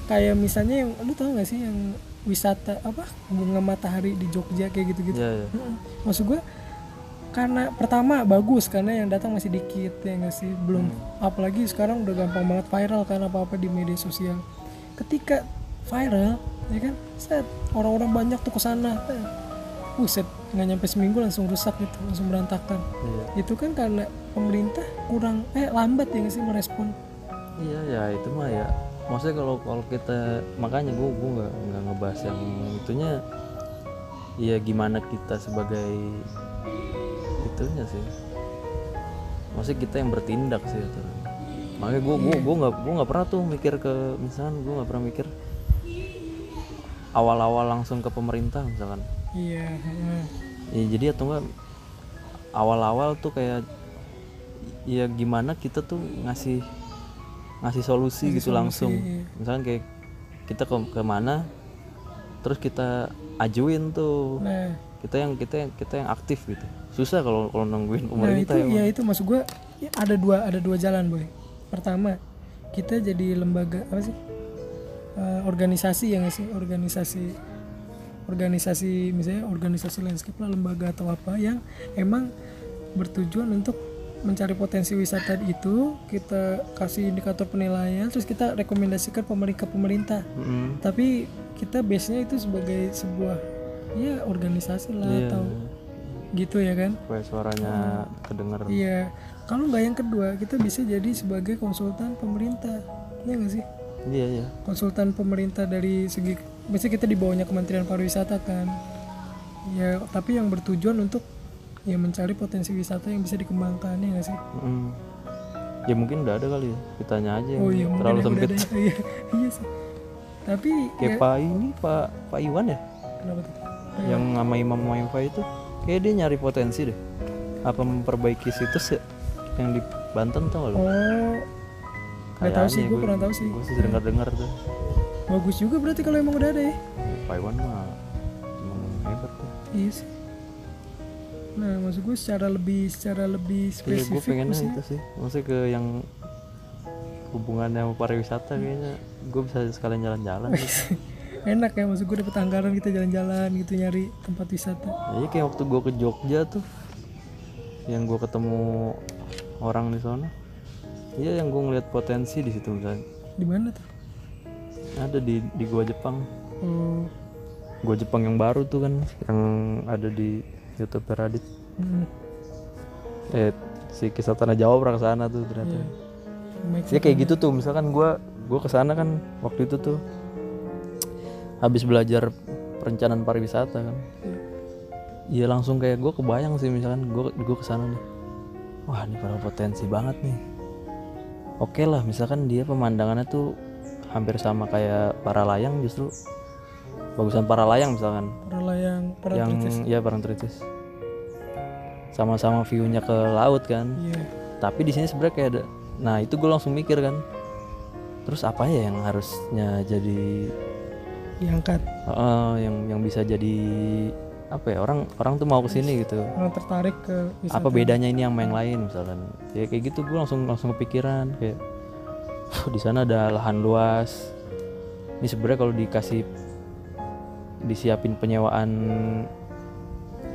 Kayak misalnya yang lu tau gak sih yang wisata apa bunga matahari di Jogja kayak gitu-gitu. Yeah, yeah. Maksud gue karena pertama bagus karena yang datang masih dikit ya gak sih, belum hmm. apalagi sekarang udah gampang banget viral kan apa-apa di media sosial. Ketika viral ya kan, set orang-orang banyak tuh kesana, buset nggak nyampe seminggu langsung rusak gitu, langsung berantakan. Yeah. Itu kan karena pemerintah kurang eh lambat ya gak sih merespon. Iya yeah, ya itu mah ya. Maksudnya kalau kalau kita, makanya gue gue nggak nggak ngebahas yang itunya, ya gimana kita sebagai itunya sih, maksudnya kita yang bertindak sih itu. Makanya gue gue gue nggak gue nggak pernah tuh mikir ke misalkan, gue nggak pernah mikir awal-awal langsung ke pemerintah misalkan. Iya. Yeah. Ya jadi atau nggak awal-awal tuh kayak ya gimana kita tuh ngasih ngasih solusi ngasih gitu solusi, langsung iya. Misalkan kayak kita ke kemana terus kita ajuin tuh nah. kita yang kita yang kita yang aktif gitu, susah kalau kalau nungguin pemerintah nah, itu, ya itu maksud gua ya ada dua ada dua jalan boy. Pertama kita jadi lembaga apa sih uh, organisasi yang sih organisasi organisasi misalnya organisasi landscape lah, lembaga atau apa yang emang bertujuan untuk mencari potensi wisata itu, kita kasih indikator penilaian terus kita rekomendasikan pemerintah pemerintah mm-hmm. Tapi kita biasanya itu sebagai sebuah ya organisasi lah yeah. Atau gitu ya kan supaya suaranya hmm. kedengar iya. Kalau nggak yang kedua kita bisa jadi sebagai konsultan pemerintah ya nggak sih iya yeah, iya yeah. Konsultan pemerintah dari segi misalnya kita dibawanya Kementerian Pariwisata kan ya, tapi yang bertujuan untuk ya mencari potensi wisata yang bisa dikembangkan ya nggak sih? Mm. Ya mungkin udah ada kali ya, kitanya aja yang oh, iya, terlalu sempit. Iya, iya sih. Tapi kayak ya, Pak ini Pak Pak Iwan ya? Kenapa tuh? Yang sama Imam Maifa itu, kayak dia nyari potensi deh. Apa memperbaiki situs ya? Yang di Banten tau loh? Oh, nggak tahu sih, gue kurang tahu sih. Gue sih dengar dengar tuh. Bagus juga berarti kalau emang udah ada ya? Ya Pak Iwan mah emang hebat tuh. Iya sih. Nah, maksud gue secara lebih secara lebih spesifik. Ya, gue pengennya itu sih, maksudnya ke yang hubungannya sama pariwisata kayaknya, gue bisa sekalian jalan-jalan. Gitu. Enak ya, maksud gue dapet anggaran kita jalan-jalan gitu nyari tempat wisata. Iya kayak waktu gue ke Jogja tuh, yang gue ketemu orang di sana, iya yang gue ngeliat potensi di situ misalnya. Di mana tuh? Ada di di Gua Jepang. Hmm. Gua Jepang yang baru tuh kan, yang ada di YouTuber Radit hmm. eh si kisah tanah Jawa pernah kesana tuh ternyata yeah. Ya kayak gitu tuh misalkan gue gue kesana kan waktu itu tuh habis belajar perencanaan pariwisata kan yeah. Ya langsung kayak gue kebayang sih misalkan gue gue kesana nih wah ini pada potensi banget nih oke okay lah misalkan dia pemandangannya tuh hampir sama kayak para layang justru bagusan para layang misalkan para layang parangtritis ya parangtritis sama-sama view-nya ke laut kan yeah. Tapi di sini sebenarnya kayak ada nah itu gue langsung mikir kan terus apa ya yang harusnya jadi diangkat uh, yang yang bisa jadi apa ya orang orang tuh mau kesini gitu orang tertarik ke wisata. Apa bedanya ini sama yang lain misalkan ya kayak gitu gue langsung langsung kepikiran kayak di sana ada lahan luas ini sebenarnya kalau dikasih disiapin penyewaan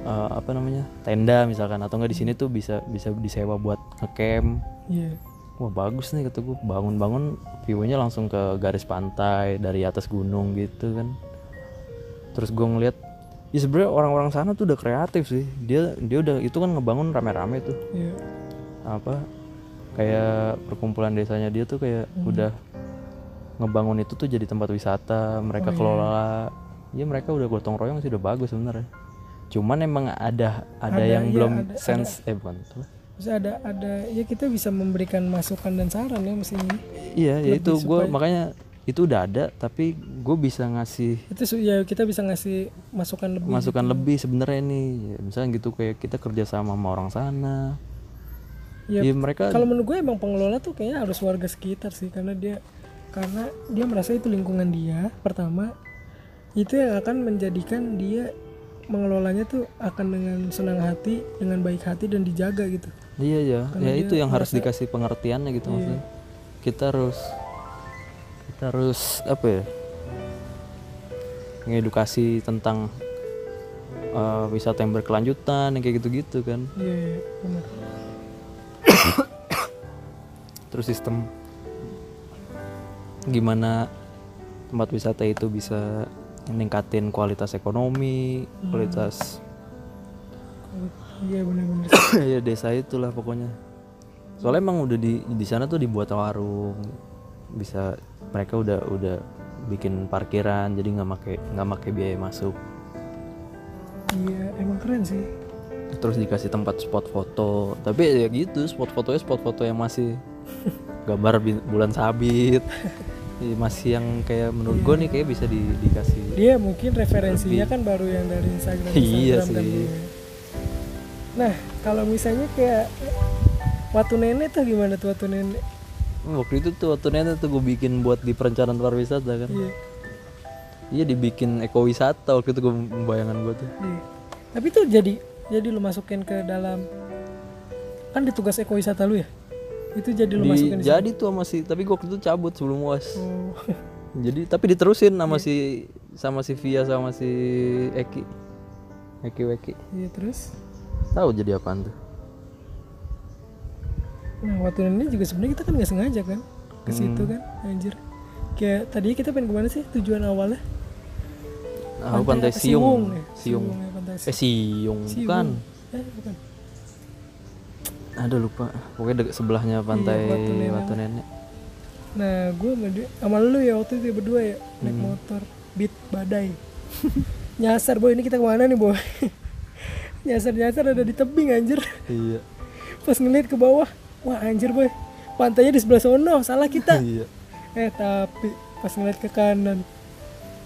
uh, apa namanya tenda misalkan atau nggak di sini tuh bisa bisa disewa buat nge-camp. Yeah. Wah bagus nih kata gue bangun-bangun view-nya langsung ke garis pantai dari atas gunung gitu kan. Terus gue ngeliat, ya sebenarnya orang-orang sana tuh udah kreatif sih. Dia dia udah itu kan ngebangun rame-rame tuh. Yeah. Apa kayak perkumpulan desanya dia tuh kayak mm. udah ngebangun itu tuh jadi tempat wisata mereka oh, kelola. Yeah. Ya mereka udah gotong royong sih udah bagus sebenarnya. Cuman emang ada ada, ada yang ya, belum ada, sense ada. Eh bukan. Maksudnya ada ada ya kita bisa memberikan masukan dan saran ya mestinya. Iya, ya itu gue makanya itu udah ada tapi gue bisa ngasih itu ya kita bisa ngasih masukan lebih. Masukan gitu. Lebih sebenarnya ini. Ya, misalnya gitu kayak kita kerja sama sama orang sana. Ya, ya mereka kalau menurut gue emang pengelola tuh kayaknya harus warga sekitar sih karena dia karena dia merasa itu lingkungan dia pertama. Itu yang akan menjadikan dia mengelolanya tuh akan dengan senang hati, dengan baik hati dan dijaga gitu. Iya ya, karena ya itu yang harus dikasih pengertiannya gitu iya. Maksudnya. Kita harus kita harus apa ya? Ngedukasi tentang uh, wisata yang berkelanjutan yang kayak gitu-gitu kan. Iya, iya benar. Terus sistem gimana tempat wisata itu bisa meningkatin kualitas ekonomi, hmm. kualitas iya benar-benar ya desa itulah pokoknya. Soalnya emang udah di di sana tuh dibuat warung, bisa mereka udah udah bikin parkiran jadi nggak pakai nggak pakai biaya masuk. Iya emang keren sih. Terus dikasih tempat spot foto, tapi ya gitu spot fotonya spot foto yang masih gambar bulan sabit. Masih yang kayak menurut yeah. gue nih kayak bisa di, dikasih dia mungkin referensinya lebih. Kan baru yang dari Instagram, Instagram iya sih. Nah, kalau misalnya kayak Watu Nenek tuh gimana tuh Watu Nenek? Waktu itu tuh Watu Nenek tuh gue bikin buat di perencanaan pariwisata kan. Iya. Iya, dibikin ekowisata waktu itu gue bayangan gue tuh. Iya. Tapi tuh jadi jadi lu masukin ke dalam, kan di tugas ekowisata lu ya? Itu jadi lu di, masukin di jadi tuh sama si, tapi gue waktu itu cabut sebelum U A S. Oh. Jadi tapi diterusin sama yeah. si sama si Via sama si Eki. Eki Weki. Iya, terus tahu jadi apaan tuh? Nah, waktu ini juga sebenarnya kita kan enggak sengaja kan ke situ hmm. kan. Anjir. Kayak tadinya kita pengen kemana sih tujuan awalnya? Nah, Pantai, Pantai Siung. Ya? Siung. Siung. Eh Siung, Siung. Bukan. Eh, bukan. Ada lupa. Pokoknya dekat sebelahnya Pantai iya, Watu Nenek. Nah, gue sama lu ya waktu itu berdua ya naik hmm. motor Beat Badai. Nyasar boy, ini kita kemana nih boy? Nyasar-nyasar ada di tebing anjir. Iya. Pas ngeliat ke bawah, wah anjir boy, pantainya di sebelah sono, salah kita. Iya. Eh tapi pas ngeliat ke kanan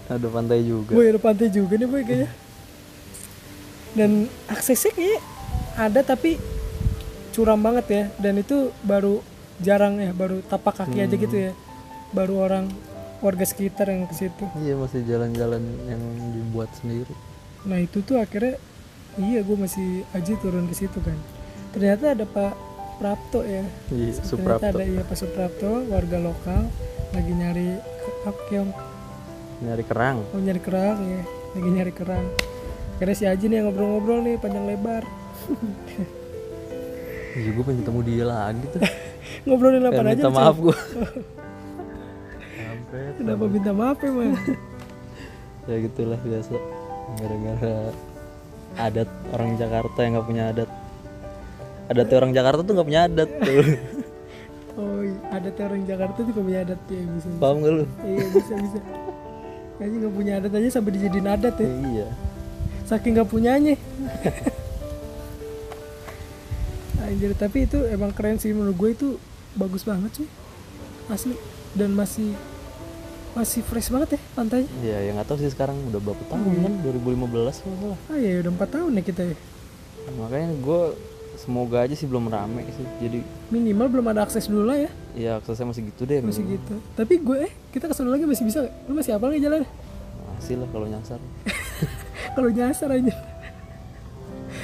ada pantai juga. Boy, ada pantai juga nih boy kayaknya. Dan aksesnya kayaknya ada tapi curam banget ya, dan itu baru jarang ya, baru tapak kaki hmm. aja gitu ya, baru orang warga sekitar yang ke situ. Iya, masih jalan-jalan yang dibuat sendiri. Nah itu tuh akhirnya iya gue masih aji turun ke situ kan, ternyata ada Pak Prapto ya. Iya, Suprapto. Ternyata ada iya Pak Suprapto, warga lokal lagi nyari keong, nyari kerang. Oh, nyari kerang ya, lagi nyari kerang. Akhirnya si Aji nih yang ngobrol-ngobrol nih panjang lebar. Iya, gue pengen ketemu dia lagi tuh. Ngobrolin apa aja? Minta maaf gue. Kenapa minta maaf ya man? Ya gitulah biasa. Gara-gara adat orang Jakarta yang nggak punya adat. Adat orang Jakarta tuh nggak punya adat tuh. Oh, adat orang Jakarta tuh nggak punya adat ya bisa. Paham nggak lu? Iya bisa bisa. Kayaknya nggak punya adat aja sampai dijadiin adat ya. Iya. Saking nggak punyanya. Anjir, tapi itu emang keren sih menurut gue, itu bagus banget sih asli, dan masih masih fresh banget ya pantainya. Iya, yang nggak tahu sih sekarang udah berapa tahun kan, hmm. dua ribu lima belas kalau salah. Ah ya udah empat tahun ya kita ya. Makanya gue semoga aja sih belum rame sih, jadi minimal belum ada akses dulu lah ya. Iya, aksesnya masih gitu deh, masih minimal gitu. Tapi gue eh kita kesana lagi masih bisa gak? Lu masih hafal nggak jalan? Masih lah kalau nyasar. Kalau nyasar aja.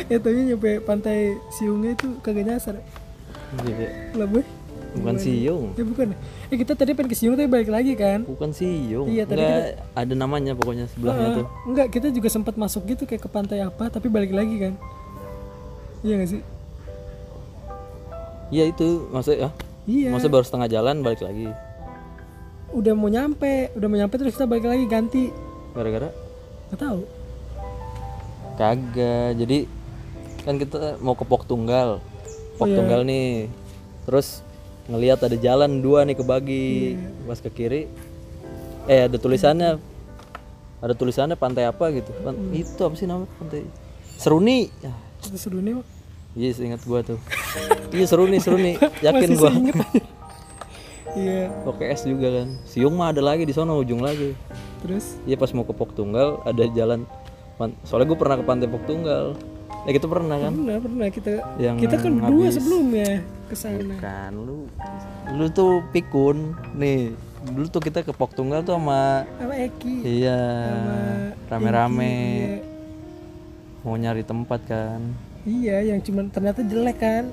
Ya tapi nyampe Pantai Siungnya itu kagak nyasar. Iya. Lah boy. Bukan Siung. Ya bukan. Eh kita tadi pengen ke Siung tapi balik lagi kan. Bukan Siung. Iya, tadi kita... ada namanya pokoknya sebelahnya uh, tuh. Enggak, kita juga sempat masuk gitu kayak ke pantai apa tapi balik lagi kan. Iya enggak sih? Iya itu maksudnya ya. Iya. Maksudnya baru setengah jalan balik lagi. Udah mau nyampe, udah mau nyampe terus kita balik lagi ganti. Gara-gara? Enggak tahu. Kagak. Jadi kan kita mau ke Pok Tunggal, Pok oh, iya. Tunggal nih, terus ngelihat ada jalan dua nih kebagi, yeah. Pas ke kiri, eh ada tulisannya, ada tulisannya pantai apa gitu, Pant- mm. itu apa sih namanya pantai? Seruni. Seruni mak? Yes, ingat gua tuh. Iya Seruni, Seruni, yakin masih gua. Iya. Yeah. Oke S juga kan, Siung mah ada lagi di sana ujung lagi. Terus? Iya pas mau ke Pok Tunggal ada jalan, soalnya gua pernah ke Pantai Pok Tunggal. Ya kita pernah kan? Pernah, pernah kita yang kita kan berdua habis... sebelumnya kesana kan lu lu tuh pikun nih, dulu tuh kita ke Pok Tunggal tuh sama sama Eki. Iya, sama rame-rame Eki, iya. Mau nyari tempat kan. Iya, yang cuman ternyata jelek kan.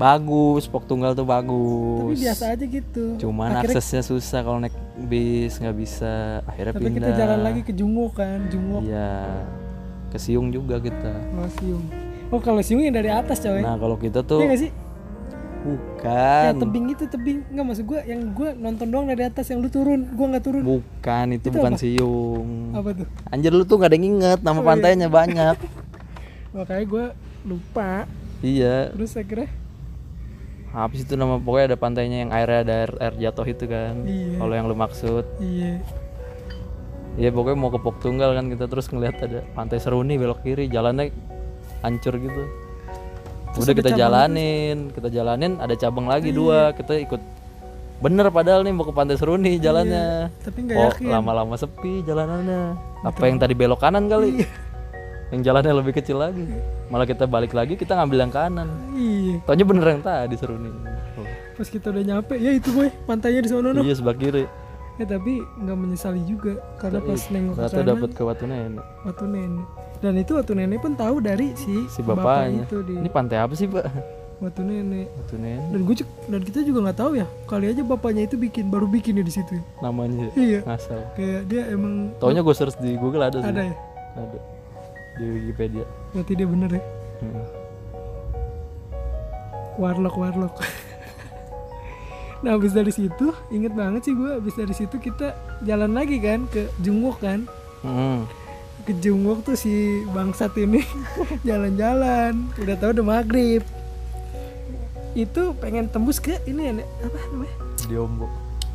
Bagus, Pok Tunggal tuh bagus. Tapi biasa aja gitu. Cuman akhirnya, aksesnya susah kalau naik bis, nggak bisa. Akhirnya tapi pindah. Tapi kita jalan lagi ke Jungwok kan, Jungwok. Iya. Ke Siung juga kita. Oh Siung. Oh kalau Siung yang dari atas coy. Nah kalau kita tuh. Iya nggak sih? Bukan. Yang tebing itu tebing nggak, maksud gue yang gue nonton doang dari atas, yang lu turun gue nggak turun. Bukan itu, itu bukan apa? Siung. Apa tuh? Anjir lu tuh nggak ada yang inget nama oh, pantainya iya. Banyak. Makanya gue lupa. Iya. Terus akhirnya. Habis itu nama pokoknya ada pantainya yang airnya ada air, air jatuh itu kan. Iya. Kalau yang lu maksud. Iya. Ya pokoknya mau ke Pok Tunggal kan kita, terus ngelihat ada Pantai Seruni belok kiri, jalannya hancur gitu. Terus udah kita jalanin, itu. kita jalanin ada cabang lagi iya. dua, kita ikut. Bener padahal nih mau ke Pantai Seruni jalannya. Iya, tapi enggak oh, yakin. Lama-lama sepi jalanannya. Betul. Apa yang tadi belok kanan kali? Iya. yang jalannya lebih kecil lagi, malah kita balik lagi kita ngambil yang kanan. Iya. Taunya bener yang tadi seru nih. Oh. Pas kita udah nyampe, ya itu boy, pantainya di sono noh. Iya sebelah kiri. Ya tapi nggak menyesali juga karena T- pas nengok ke sana. Ternyata dapat ke Watu Nenek. Watu Nenek. Dan itu Watu Nenek pun tahu dari si, si bapaknya. Bapak itu di... Ini pantai apa sih pak? Watu Nenek. Watu Nenek. Dan gue dan kita juga nggak tahu ya. Kali aja bapaknya itu bikin baru bikinnya di situ. Namanya. Iya. Ngasal. Kayak dia emang. Taunya gue search di Google ada. Ada sih. Ya. Ada. Di Wikipedia. Berarti dia bener ya. Hmm. Warlock warlock. Nah abis dari situ, inget banget sih gue abis dari situ kita jalan lagi kan ke Jungwook kan. Hmm. Ke Jungwook tuh si bangsat ini jalan-jalan. Udah tahu udah maghrib. Itu pengen tembus ke ini ya, apa namanya? Diombo.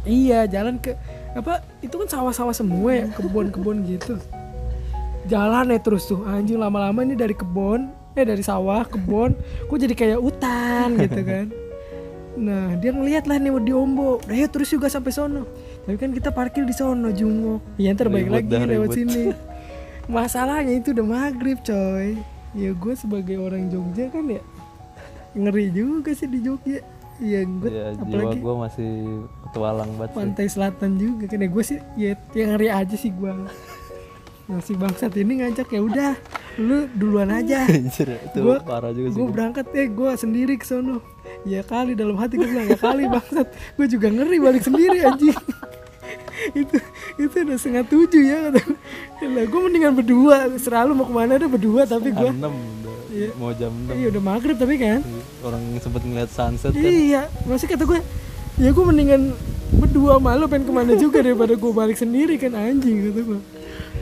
Iya, jalan ke apa? Itu kan sawah-sawah semua ya, kebun-kebun gitu. Jalan ya terus tuh, anjing lama-lama ini dari kebun, eh dari sawah, kebun, kok jadi kayak hutan gitu kan. Nah, dia ngeliat lah nih Diombo. Nah, yuk terus juga sampai sono. Tapi kan kita parkir di sono Jungwook. Ya terbaik lagi lewat sini. Masalahnya itu udah maghrib, coy. Ya gue sebagai orang Jogja kan ya ngeri juga sih di Jogja. Iya gue ya, apalagi gue masih petualang banget sih. Pantai selatan juga kan ya gue sih ya, ya ngeri aja sih gue. Nah si bangsat ini ngajak ya udah lu duluan aja. Gue gue berangkat eh gue sendiri ke sono. Ya kali dalam hati gue bilang ya kali bangsat gue juga ngeri balik sendiri anjing. itu itu udah setengah tujuh ya kata nah, gue mendingan berdua selalu mau kemana ada berdua tapi gue iya. Mau jam enam. Iya udah maghrib tapi kan. Orang sempet ngeliat sunset kan. Iya, masih kata gue, ya gue mendingan berdua malu pengen kemana juga daripada gue balik sendiri kan anjing kata gue.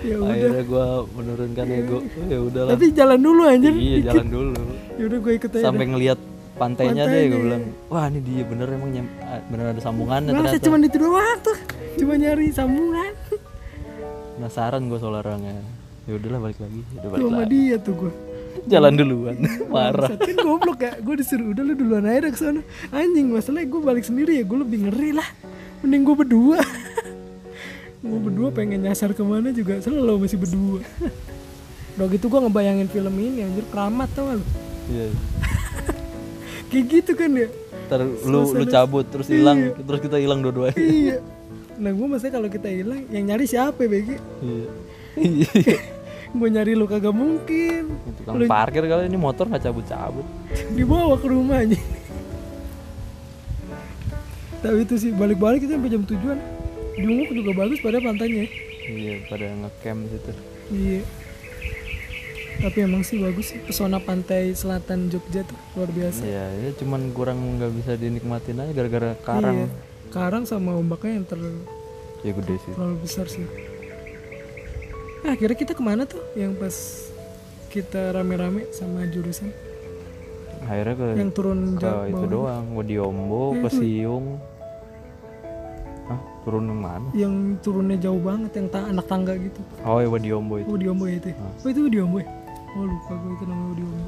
Ya udah. Akhirnya gue menurunkan iya. Ego. Ya udahlah. Tapi jalan dulu anjir. Iya dikit. Jalan dulu. Ya udah gue ikut aja. Sampai ngeliat pantainya, pantainya deh gue bilang, wah ini dia bener emang nyam- bener ada sambungannya ternyata. Masa cuma itu doang tuh, cuma nyari sambungan. Penasaran gue soal orangnya. Ya udahlah balik lagi. Udah balik lagi. Sama dia tuh gue. Jalan duluan, parah. Kan goblok ya, gue disuruh udah lu duluan aja ke sana. Anjing, masalahnya gue balik sendiri ya, gue lebih ngeri lah. Mending gue berdua. Gue berdua pengen nyasar kemana juga selalu masih berdua. Udah gitu gue ngebayangin film ini anjir Keramat tau gak lu? Iya. Kayak gitu kan ya. Ntar lu lu cabut terus hilang, iya. Terus kita hilang dua-duanya. Iya. Nah gue maksudnya kalau kita hilang, yang nyari siapa ya Begi? Iya. Gue nyari lu kagak mungkin. Tukang lu... parkir kali ini motor gak cabut-cabut. Dibawa ke rumahnya. Tapi itu sih balik-balik kita sampai jam tujuan. Jungwook juga bagus pada pantainya. Iya pada nge-camp situ. Iya. Tapi emang sih bagus sih pesona pantai selatan Jogja tuh luar biasa. Iya, ya cuman kurang nggak bisa dinikmatin aja gara-gara karang. Iya. Karang sama ombaknya yang terlalu. Ya gede sih. Terlalu besar sih. Nah, akhirnya kita kemana tuh yang pas kita rame-rame sama jurusan? Akhirnya ke yang turun ke itu doang, Wadiombo, ke Siung. Hah, turun yang mana? Yang turunnya jauh banget, yang ta- anak tangga gitu. Oh iya, Wadiombo itu. Wadiombo itu. Ya? Nah. Oh itu Wadiombo ya? Oh lupa gue itu namanya Wadiombo.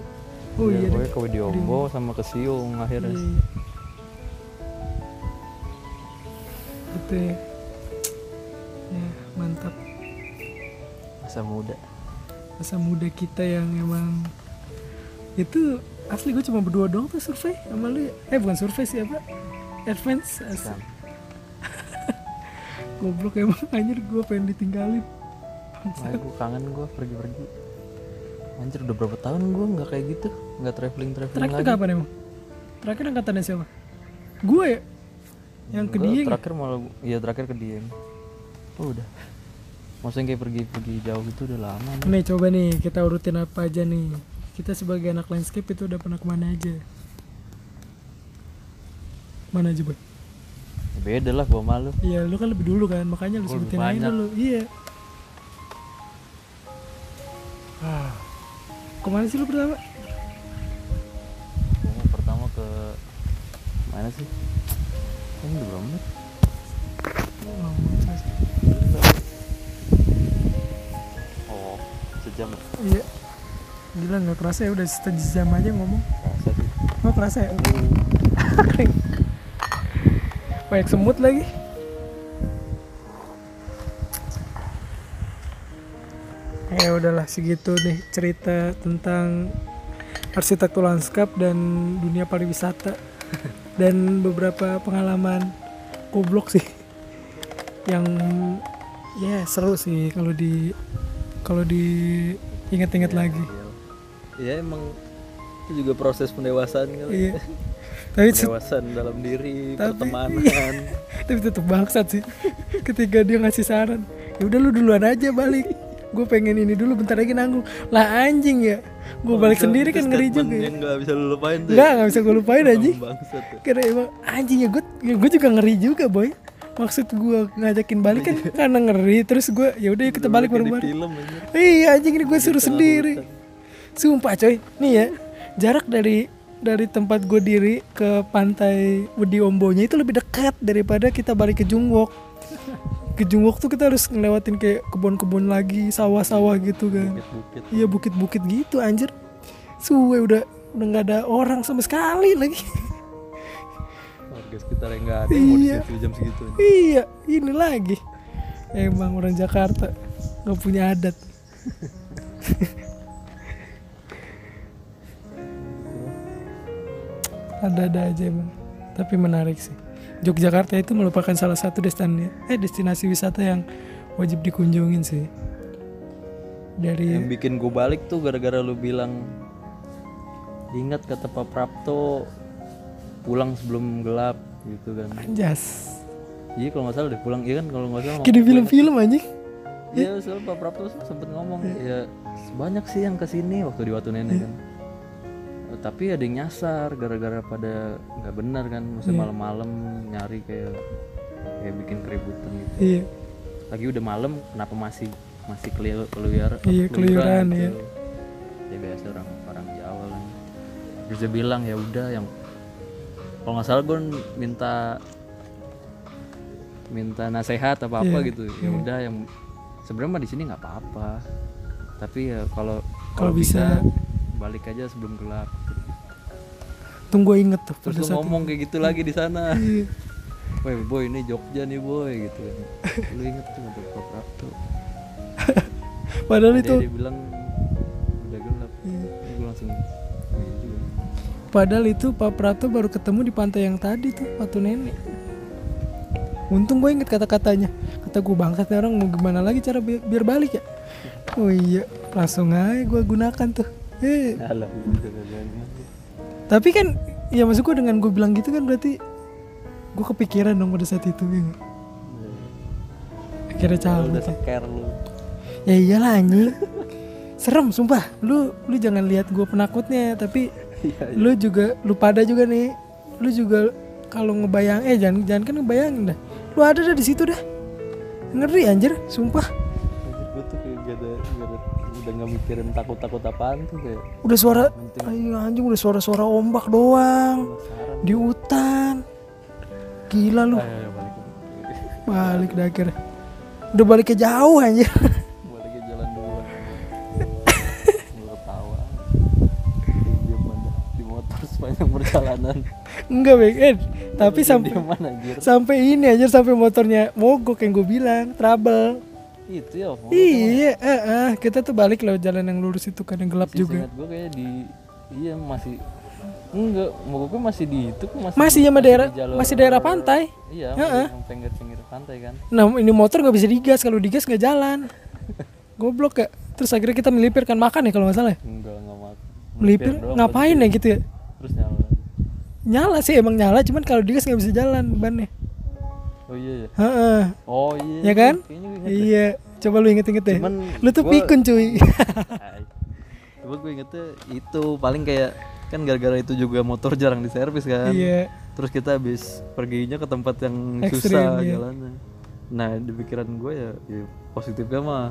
Oh iya, gue ke Wadiombo sama ke Siung akhirnya. Iya, iya. Gitu ya. Ya, mantap. Masa muda masa muda kita yang emang itu asli gue cuma berdua doang tuh survei sama lu eh bukan survei sih apa advance asli goblok emang anjir gue pengen ditinggalin makanya gue kangen gue pergi-pergi anjir udah berapa tahun gue gak kayak gitu gak traveling-traveling terakhir lagi terakhir kapan emang? Terakhir angkatannya siapa? Gue ya? Yang ke Dieng terakhir malah iya terakhir ke Dieng oh udah maksudnya kayak pergi-pergi jauh itu udah lama nih. Nih coba nih kita urutin apa aja nih. Kita sebagai anak landscape itu udah pernah kemana aja. Mana aja Boy? Beda lah gua malu. Iya lu kan lebih dulu kan makanya lu sebutin aja dulu. Iya. Ah. Kemana sih lu pertama? Gua pertama ke mana sih? Kan udah berapa menit? Oh, jam. Iya. Gila enggak kerasa ya udah setengah jam aja ngomong. Kerasa sih. Oh, kerasa ya. Hmm. Banyak semut lagi. Ya udahlah, segitu nih cerita tentang arsitektur lanskap dan dunia pariwisata dan beberapa pengalaman goblok sih yang ya yeah, seru sih kalau di kalau diingat-ingat ya, lagi. Iya emang itu juga proses pendewasaan kan. Iya. Tapi pendewasaan c- dalam diri, tapi, pertemanan. Iya. Tapi tetap bangsat sih ketika dia ngasih saran. Ya udah lu duluan aja balik. Gue pengen ini dulu, bentar lagi nanggung. Lah anjing ya, gue oh, balik sendiri kan ngeri juga ya. Yang gak bisa lu lupain tuh. Gak, gak bisa gue lupain anjing. Karena emang anjing ya, gue, ya gue juga ngeri juga boy. Maksud gue ngajakin balik kan karena ngeri. Terus gue yaudah ya kita balik bareng-bareng. Iya anjing ini gue suruh sendiri. Sumpah coy, nih ya jarak dari dari tempat gue diri ke pantai Wedi Ombonya itu lebih dekat daripada kita balik ke Jungwok. Ke Jungwok tuh kita harus ngelewatin kayak kebun-kebun lagi, sawah-sawah gitu kan. Iya bukit-bukit gitu anjir. Suwe udah udah nggak ada orang sama sekali lagi. Warga sekitar yang nggak ada yang mau iya. Di jam segitu. Iya ini lagi. Emang orang Jakarta nggak punya adat. Ada-ada aja emang. Tapi menarik sih. Yogyakarta itu merupakan salah satu destinasi eh destinasi wisata yang wajib dikunjungin sih. Dari yang bikin gue balik tuh gara-gara lu bilang ingat kata Pak Prapto pulang sebelum gelap gitu kan. Anjas. Iya kalau enggak salah deh pulang, iya kan kalau enggak salah. Kayak di film-film anjing. Iya, soal Pak Prapto sempet ngomong ya banyak sih yang kesini waktu di Watu Nenek kan. Tapi ada yang nyasar gara-gara pada nggak benar kan, mesti yeah. malam-malam nyari kayak kayak bikin keributan gitu. Iya. Yeah. Lagi udah malam, kenapa masih masih keliru keluar? Iya, keluyuran ya. Ya biasa orang orang Jawa kan. Bisa bilang ya udah yang kalau nggak salah gue minta minta nasihat apa apa yeah. gitu. Ya udah yeah. yang sebenarnya mah di sini nggak apa-apa. Tapi ya kalau kalau bisa, bisa balik aja sebelum gelap. Tunggu inget tuh. Terus lu ngomong itu. Kayak gitu lagi di sana. Iya. Woi boy ini Jogja nih boy gitu. Lu inget tuh nggak Pak Prapto. Padahal dia itu. Dia bilang udah gelap. Iya. Gue langsung. Gitu. Padahal itu Pak Prapto baru ketemu di pantai yang tadi tuh Watu Nenek. Untung gue inget kata-katanya. Kata gue bangsat nih orang mau gimana lagi cara bi- biar balik ya. Oh iya langsung aja gue gunakan tuh. Eh. Tapi kan ya maksud gue dengan gue bilang gitu kan berarti gue kepikiran dong pada saat itu ya. Akhirnya cabut. Udah seker lu. Ya iyalah anjing. Serem sumpah. Lu lu jangan lihat gue penakutnya tapi ya, ya. Lu juga lu pada juga nih. Lu juga kalau ngebayang eh jangan jangan kan ngebayangin dah. Lu ada dah di situ dah. Ngeri anjir, sumpah. Anjir gue tuh kayak gak ada gak ada udah nggak mikirin takut-takut apaan tuh kayak udah suara ayo anjing udah suara-suara ombak doang masalah. Di hutan gila lu ayo, ayo, balik, balik. Balik dah akhirnya udah baliknya jauh anjir baliknya jalan duluan gue ketawa dia mana di motor sepanjang perjalanan enggak beken tapi sampai sampai ini anjir sampai motornya mogok yang gue bilang trouble itu ya oh, iya eh uh, uh, kita tuh balik lewat jalan yang lurus itu kan yang gelap masih juga ingat gue kayak di iya masih enggak mogoknya masih di itu masih masih ya daerah masih daerah pantai iya uh, uh. pinggir-pinggir pantai kan nah ini motor nggak bisa digas kalau digas nggak jalan goblok ya terus akhirnya kita melipir kan makan ya kalau nggak salah enggak nggak makan melipir, melipir ngapain ya gitu ya terus nyala nyala sih emang nyala cuman kalau digas nggak bisa jalan bannya. Oh iya. Heeh. Oh iya. Ya kan? Iya. Coba lu inget-inget deh. Cuman lu tuh gua, pikun cuy. Coba gue ingetnya itu paling kayak kan gara-gara itu juga motor jarang diservis kan. Iya. Terus kita habis perginya ke tempat yang ekstrim, susah iya. Jalannya. Nah, di pikiran gue ya, ya positifnya mah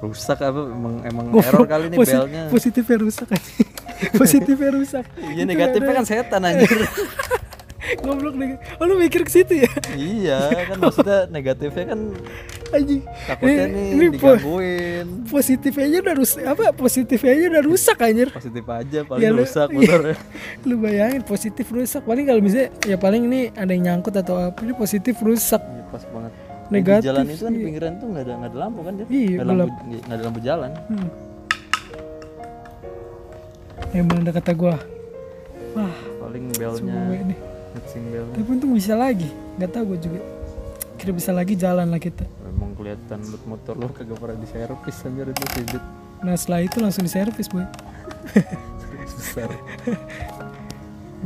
rusak apa emang emang oh, error kali nih posi- belnya. Positifnya rusak kan. Positifnya rusak. Iya negatifnya kan setan anjir. Ngoblok nih. Oh lu mikir ke situ ya? Iya, kan maksudnya negatifnya kan anjing. Takutnya nih ini digangguin. Positifnya aja udah rusak apa? Positifnya aja udah rusak anjir. Positif aja paling ya, lu, rusak motornya. Iya. Lu bayangin positif rusak. Paling kalau misalnya ya paling ini ada yang nyangkut atau apa, ini positif rusak. Iya, pas banget. negatif. Di jalan itu kan, iya, di pinggiran itu nggak ada nggak ada lampu kan dia? Iya, nggak ada, nggak ada lampu jalan. Hmm. Yang bener kata gua. Wah, paling belnya. Bel. Tapi untung bisa lagi. Nggak tahu gua juga. Kira bisa lagi jalan lah kita. Memang kelihatan buat motor lo kagak pernah diservis anjir itu sedikit. Nah, setelah itu langsung diservis, Boy. Besar.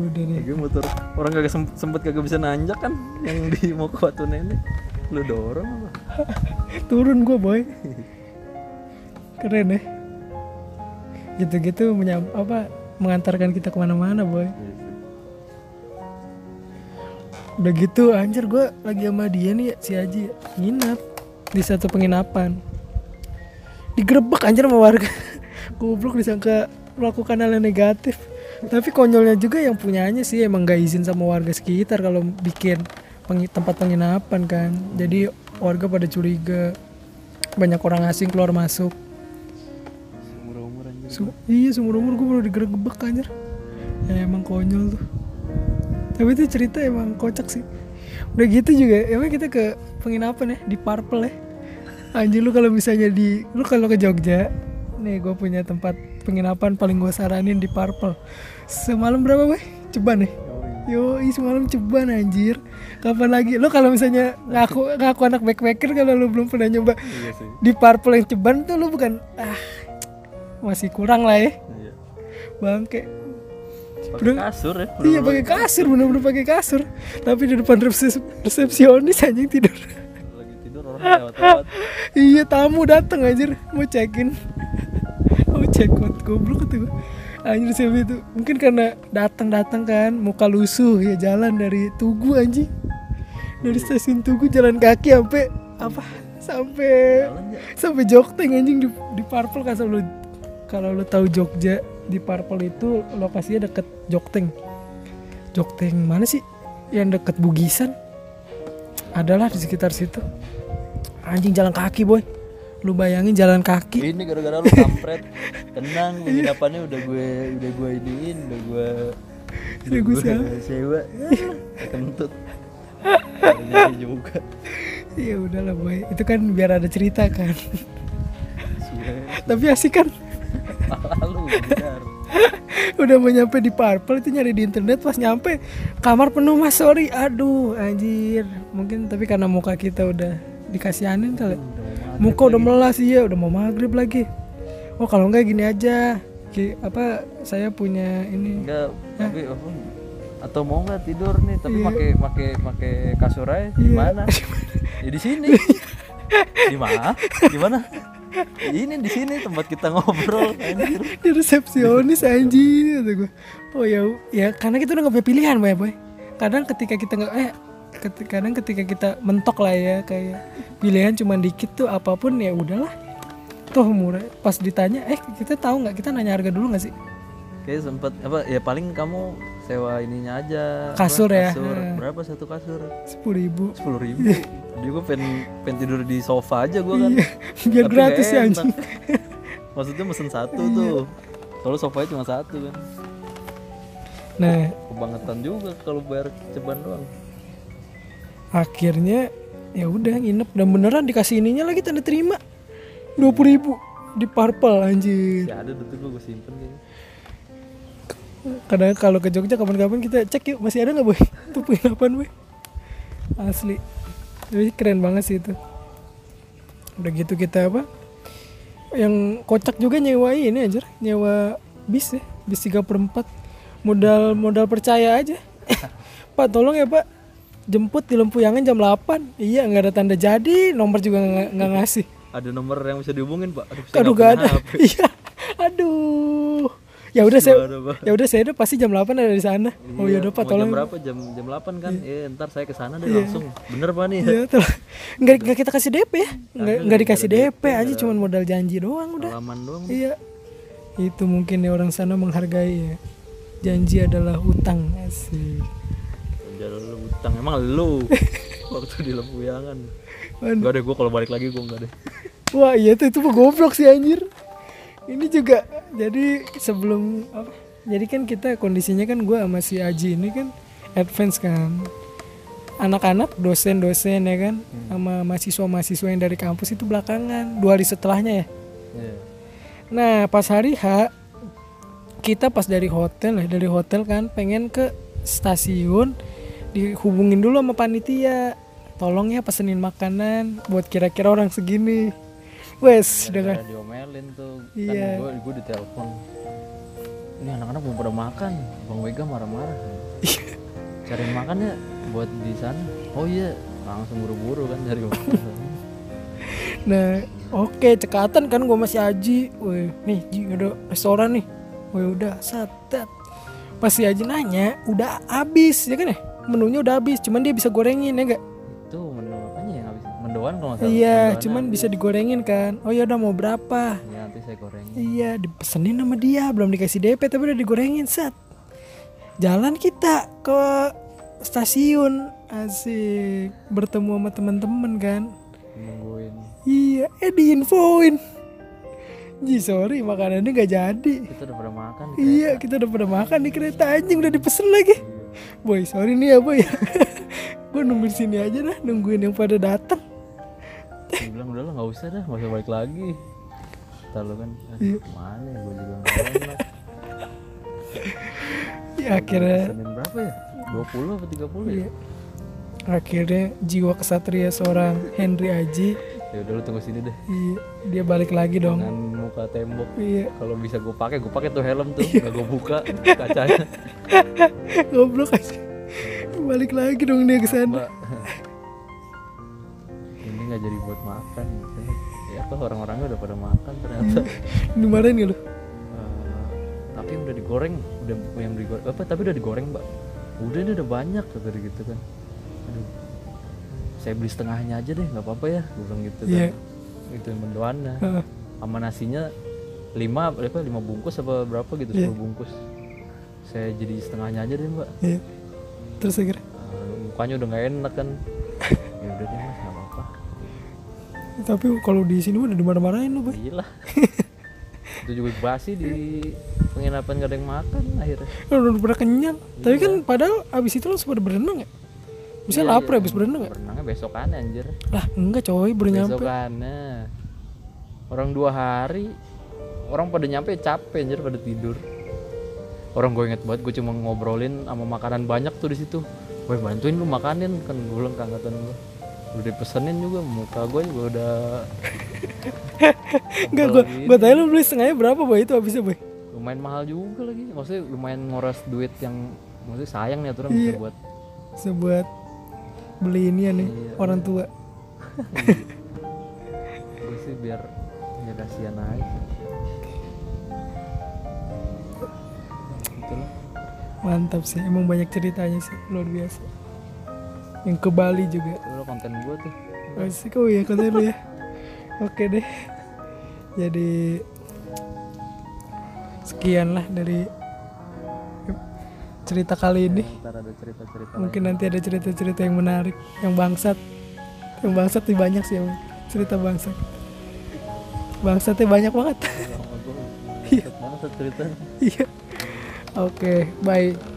Udah nih. Lagi motor orang kagak sempet, sempet kagak bisa nanjak kan yang di Moko Watu Nenek. Lu dorong apa? Turun gua, Boy. Keren ya. Gitu-gitu menyam, apa mengantarkan kita kemana-mana, Boy. Udah gitu anjir gue lagi sama dia nih si Haji nginap di satu penginapan, digerebek anjir sama warga. Goblok, disangka melakukan hal yang negatif. Tapi konyolnya juga yang punyanya sih emang gak izin sama warga sekitar kalau bikin peng- tempat penginapan kan. Jadi warga pada curiga, banyak orang asing keluar masuk. Seumur-umur anjir. Sum- iya seumur-umur gue baru digerebek anjir ya, emang konyol tuh. Tapi itu cerita emang kocak sih. Udah gitu juga, emang kita ke penginapan ya, di Purple ya. Anjir lu kalau misalnya di, lu kalau ke Jogja, nih gue punya tempat penginapan paling gue saranin di Purple. Semalam berapa weh? Ceban nih. Ya? Yoi, semalam ceban anjir. Kapan lagi? Lu kalau misalnya ngaku ngaku anak backpacker kalau lu belum pernah nyoba. Iya sih. Di Purple yang ceban tuh lu bukan, ah masih kurang lah ya. Iya. Bangke. Pakai kasur ya? Bener-bener. Iya pakai kasur, bener-bener pakai kasur. Tapi di depan resepsionis anjing tidur. Lagi tidur orang lewat-lewat. Iya tamu datang anjir, mau check-in. Mau check-out, goblok kata gue. Anjir siapa itu? Mungkin karena datang-datang kan, muka lusuh ya, jalan dari Tugu anjing. Dari stasiun Tugu jalan kaki sampai apa? Sampai sampai Jokteng anjing di di Purple kan. Kalau kalau lu tahu Jogja, di Purple itu lokasinya deket Jokteng. Jokteng mana sih? Yang deket Bugisan. Adalah di sekitar situ. Anjing jalan kaki, Boy. Lu bayangin jalan kaki. Ini gara-gara lu kampret. Tenang, penginapannya udah gue udah gue iniin, udah gue udah gue sewa. Kentut. Ini juga. Ya udahlah, Boy. Itu kan biar ada cerita kan. Tapi asik kan? Lalu, udah mau nyampe di Purple itu nyari di internet, pas nyampe kamar penuh mas, sorry, aduh anjir. Mungkin tapi karena muka kita udah dikasihanin kali, muka udah melas ya, udah mau maghrib lagi. Oh kalau enggak gini aja, Ki, apa saya punya ini? Enggak, tapi apa? Atau mau nggak tidur nih tapi pakai yeah. pakai pakai kasur aja gimana? Ya di sini, di mana? Gimana? Ini di sini tempat kita ngobrol anjir. Di resepsionis anjir kata gue. Oh ya, ya karena kita udah enggak punya pilihan, Boy, Boy. Kadang ketika kita enggak eh ketika, kadang ketika kita mentok lah ya, kayak pilihan cuma dikit tuh, apapun ya udahlah. Tuh murah. Pas ditanya, "Eh, kita tahu enggak? Kita nanya harga dulu enggak sih?" Kayak sempat apa ya, paling kamu sewa ininya aja. Kasur apa, ya. Kasur. Nah. Berapa satu kasur? sepuluh ribu sepuluh ribu Dia gue pengen, pengen tidur di sofa aja gue kan. Biar tapi gratis ya anjing. Maksudnya mesen satu tuh. Soalnya sofanya cuma satu kan. Nah, kebangetan juga kalau bayar ceban doang. Akhirnya ya udah nginep, dan beneran dikasih ininya lagi tanda terima. dua puluh ribu di Purple anjir. Ya ada tuh gue, gue simpen kayaknya. Kadang kalau ke Jogja kapan-kapan kita cek yuk, masih ada enggak, Boy? Itu penginapan, Boy. Asli. Jadi keren banget sih itu. Udah gitu kita apa? Yang kocak juga nyewa ini anjir, nyewa bis ya, bis tiga per empat. Modal modal percaya aja. Pak, tolong ya, Pak. Jemput di Lempuyangan jam delapan. Iya, enggak ada tanda jadi, nomor juga enggak ngasih. Ada nomor yang bisa dihubungin, Pak? Aduh, saya enggak ada. Iya. Aduh. Ya udah saya ya udah saya udah pasti jam delapan ada di sana. Iya, oh ya udah Pak tolong. Jam berapa? Jam jam delapan kan? Iya. Eh, ntar saya ke sana deh iya. Langsung. Bener Pak nih. Iya, enggak enggak kita kasih D P ya? Enggak enggak dikasih D P, aja cuma modal janji doang udah. Alaman doang. Iya. Itu mungkin ya orang sana menghargai ya. Janji adalah hutang. Asik. Janji adalah hutang. Emang lu waktu di Lempuyangan. Enggak deh, gua kalau balik lagi gua enggak deh. Wah, iya tuh itu goblok sih anjir. Ini juga jadi sebelum apa? Jadi kan kita kondisinya kan gue sama si Aji ini kan advance kan. anak-anak, dosen-dosen ya kan, hmm. sama mahasiswa-mahasiswa yang dari kampus itu belakangan, dua hari setelahnya ya. Yeah. Nah pas hari H kita pas dari hotel lah, dari hotel kan pengen ke stasiun, dihubungin dulu sama panitia, tolong ya pesenin makanan buat kira-kira orang segini. Wes ya, dengan diomelin tuh, iya. Kan gue ditelepon, ini anak-anak belum pada makan, Bang Wega marah-marah. Cari makannya buat di sana. Oh iya, langsung buru-buru kan dari hotel. Nah, oke okay, cekatan kan gue masih Aji. Woi, nih Ji ada restoran nih. Woi udah satet. Pas si Aji nanya, udah habis ya kan ya? Menunya udah habis, cuman dia bisa gorengin ya enggak? Itu menu apanya yang habis? Mendoan kalau enggak salah. Iya, cuman habis. Bisa digorengin kan. Oh ya udah mau berapa? Ya nanti saya gorengin. Iya, dipesenin sama dia, belum dikasih D P tapi udah digorengin set. Jalan kita ke stasiun, asik bertemu sama teman-teman kan. Nungguin. Iya, eh diinfoin. Ji sorry makanannya nggak jadi. Kita udah pada makan. Di iya kita udah pada makan di kereta, anjing udah dipesen lagi. Boy sorry nih ya boy. Gue nungguin sini aja dah, nungguin yang pada datang. Dia bilang udah lah nggak usah dah, nggak usah balik lagi. Lalu kan eh, kemana? Gue juga nggak lah. Ya akhirnya. Berapa ya? dua puluh atau tiga puluh ya? Akhirnya jiwa kesatria seorang Henry Aji. Ya udah lu tunggu sini deh. Iya, dia balik lagi dong. Dengan muka tembok. Iya. Kalau bisa gue pakai, gue pakai tuh helm tuh, enggak gue buka kacanya. Goblok aja. Balik lagi dong dia ke sana. Ini enggak jadi buat makan. Ya apa orang-orangnya udah pada makan ternyata. Dimarahin enggak lu? Uh, tapi udah digoreng, udah yang digoreng. Apa tapi udah digoreng, Mbak. Udah ini udah banyak kata dia gitu kan. Aduh. Saya beli setengahnya aja deh, nggak apa-apa ya, gue bilang gitu yeah. Kan, itu mendoannya, uh. sama nasinya lima, apa lima bungkus apa berapa gitu, sepuluh yeah. bungkus, saya jadi setengahnya aja deh Mbak. Yeah. Terus segera? Uh, mukanya udah nggak enak kan, ya udah deh Mas, nggak apa-apa. Tapi kalau di sini udah dimarah-marahin loh, Boy. Gila. Itu juga basi di penginapan gak ada yang makan akhirnya. Udah udah kenyang, yeah. Tapi kan padahal abis itu langsung pada berenang ya. Bisa ya, lapar ya, abis berenang gak? Berenangnya besokan anjir. Lah enggak coy baru nyampe. Besokannya orang dua hari. Orang pada nyampe capek anjir pada tidur. Orang gue inget banget gue cuma ngobrolin sama makanan banyak tuh di situ. Weh bantuin lu makanin kan gue bilang keangkatan gue. Udah pesenin juga muka gue juga udah. Enggak gue gue tanya lu beli setengahnya berapa boy itu abisnya boy? Lumayan mahal juga lagi. Maksudnya lumayan ngoras duit yang maksudnya sayang nih aturan iya. Buat sebuat beli ini ya nih iya, orang tua. Gue sih biar ya kasihan aja. Itulah. Mantap sih, emang banyak ceritanya sih, luar biasa. Yang ke Bali juga. Itu konten gue tuh. Masih kau ya konten lu ya. Oke deh. Jadi sekian lah dari cerita kali ini ya, ada cerita-cerita mungkin lain. Nanti ada cerita-cerita yang menarik yang bangsat yang bangsat sih banyak sih emang. Cerita bangsat bangsatnya banyak banget. Iya. Oke, bye.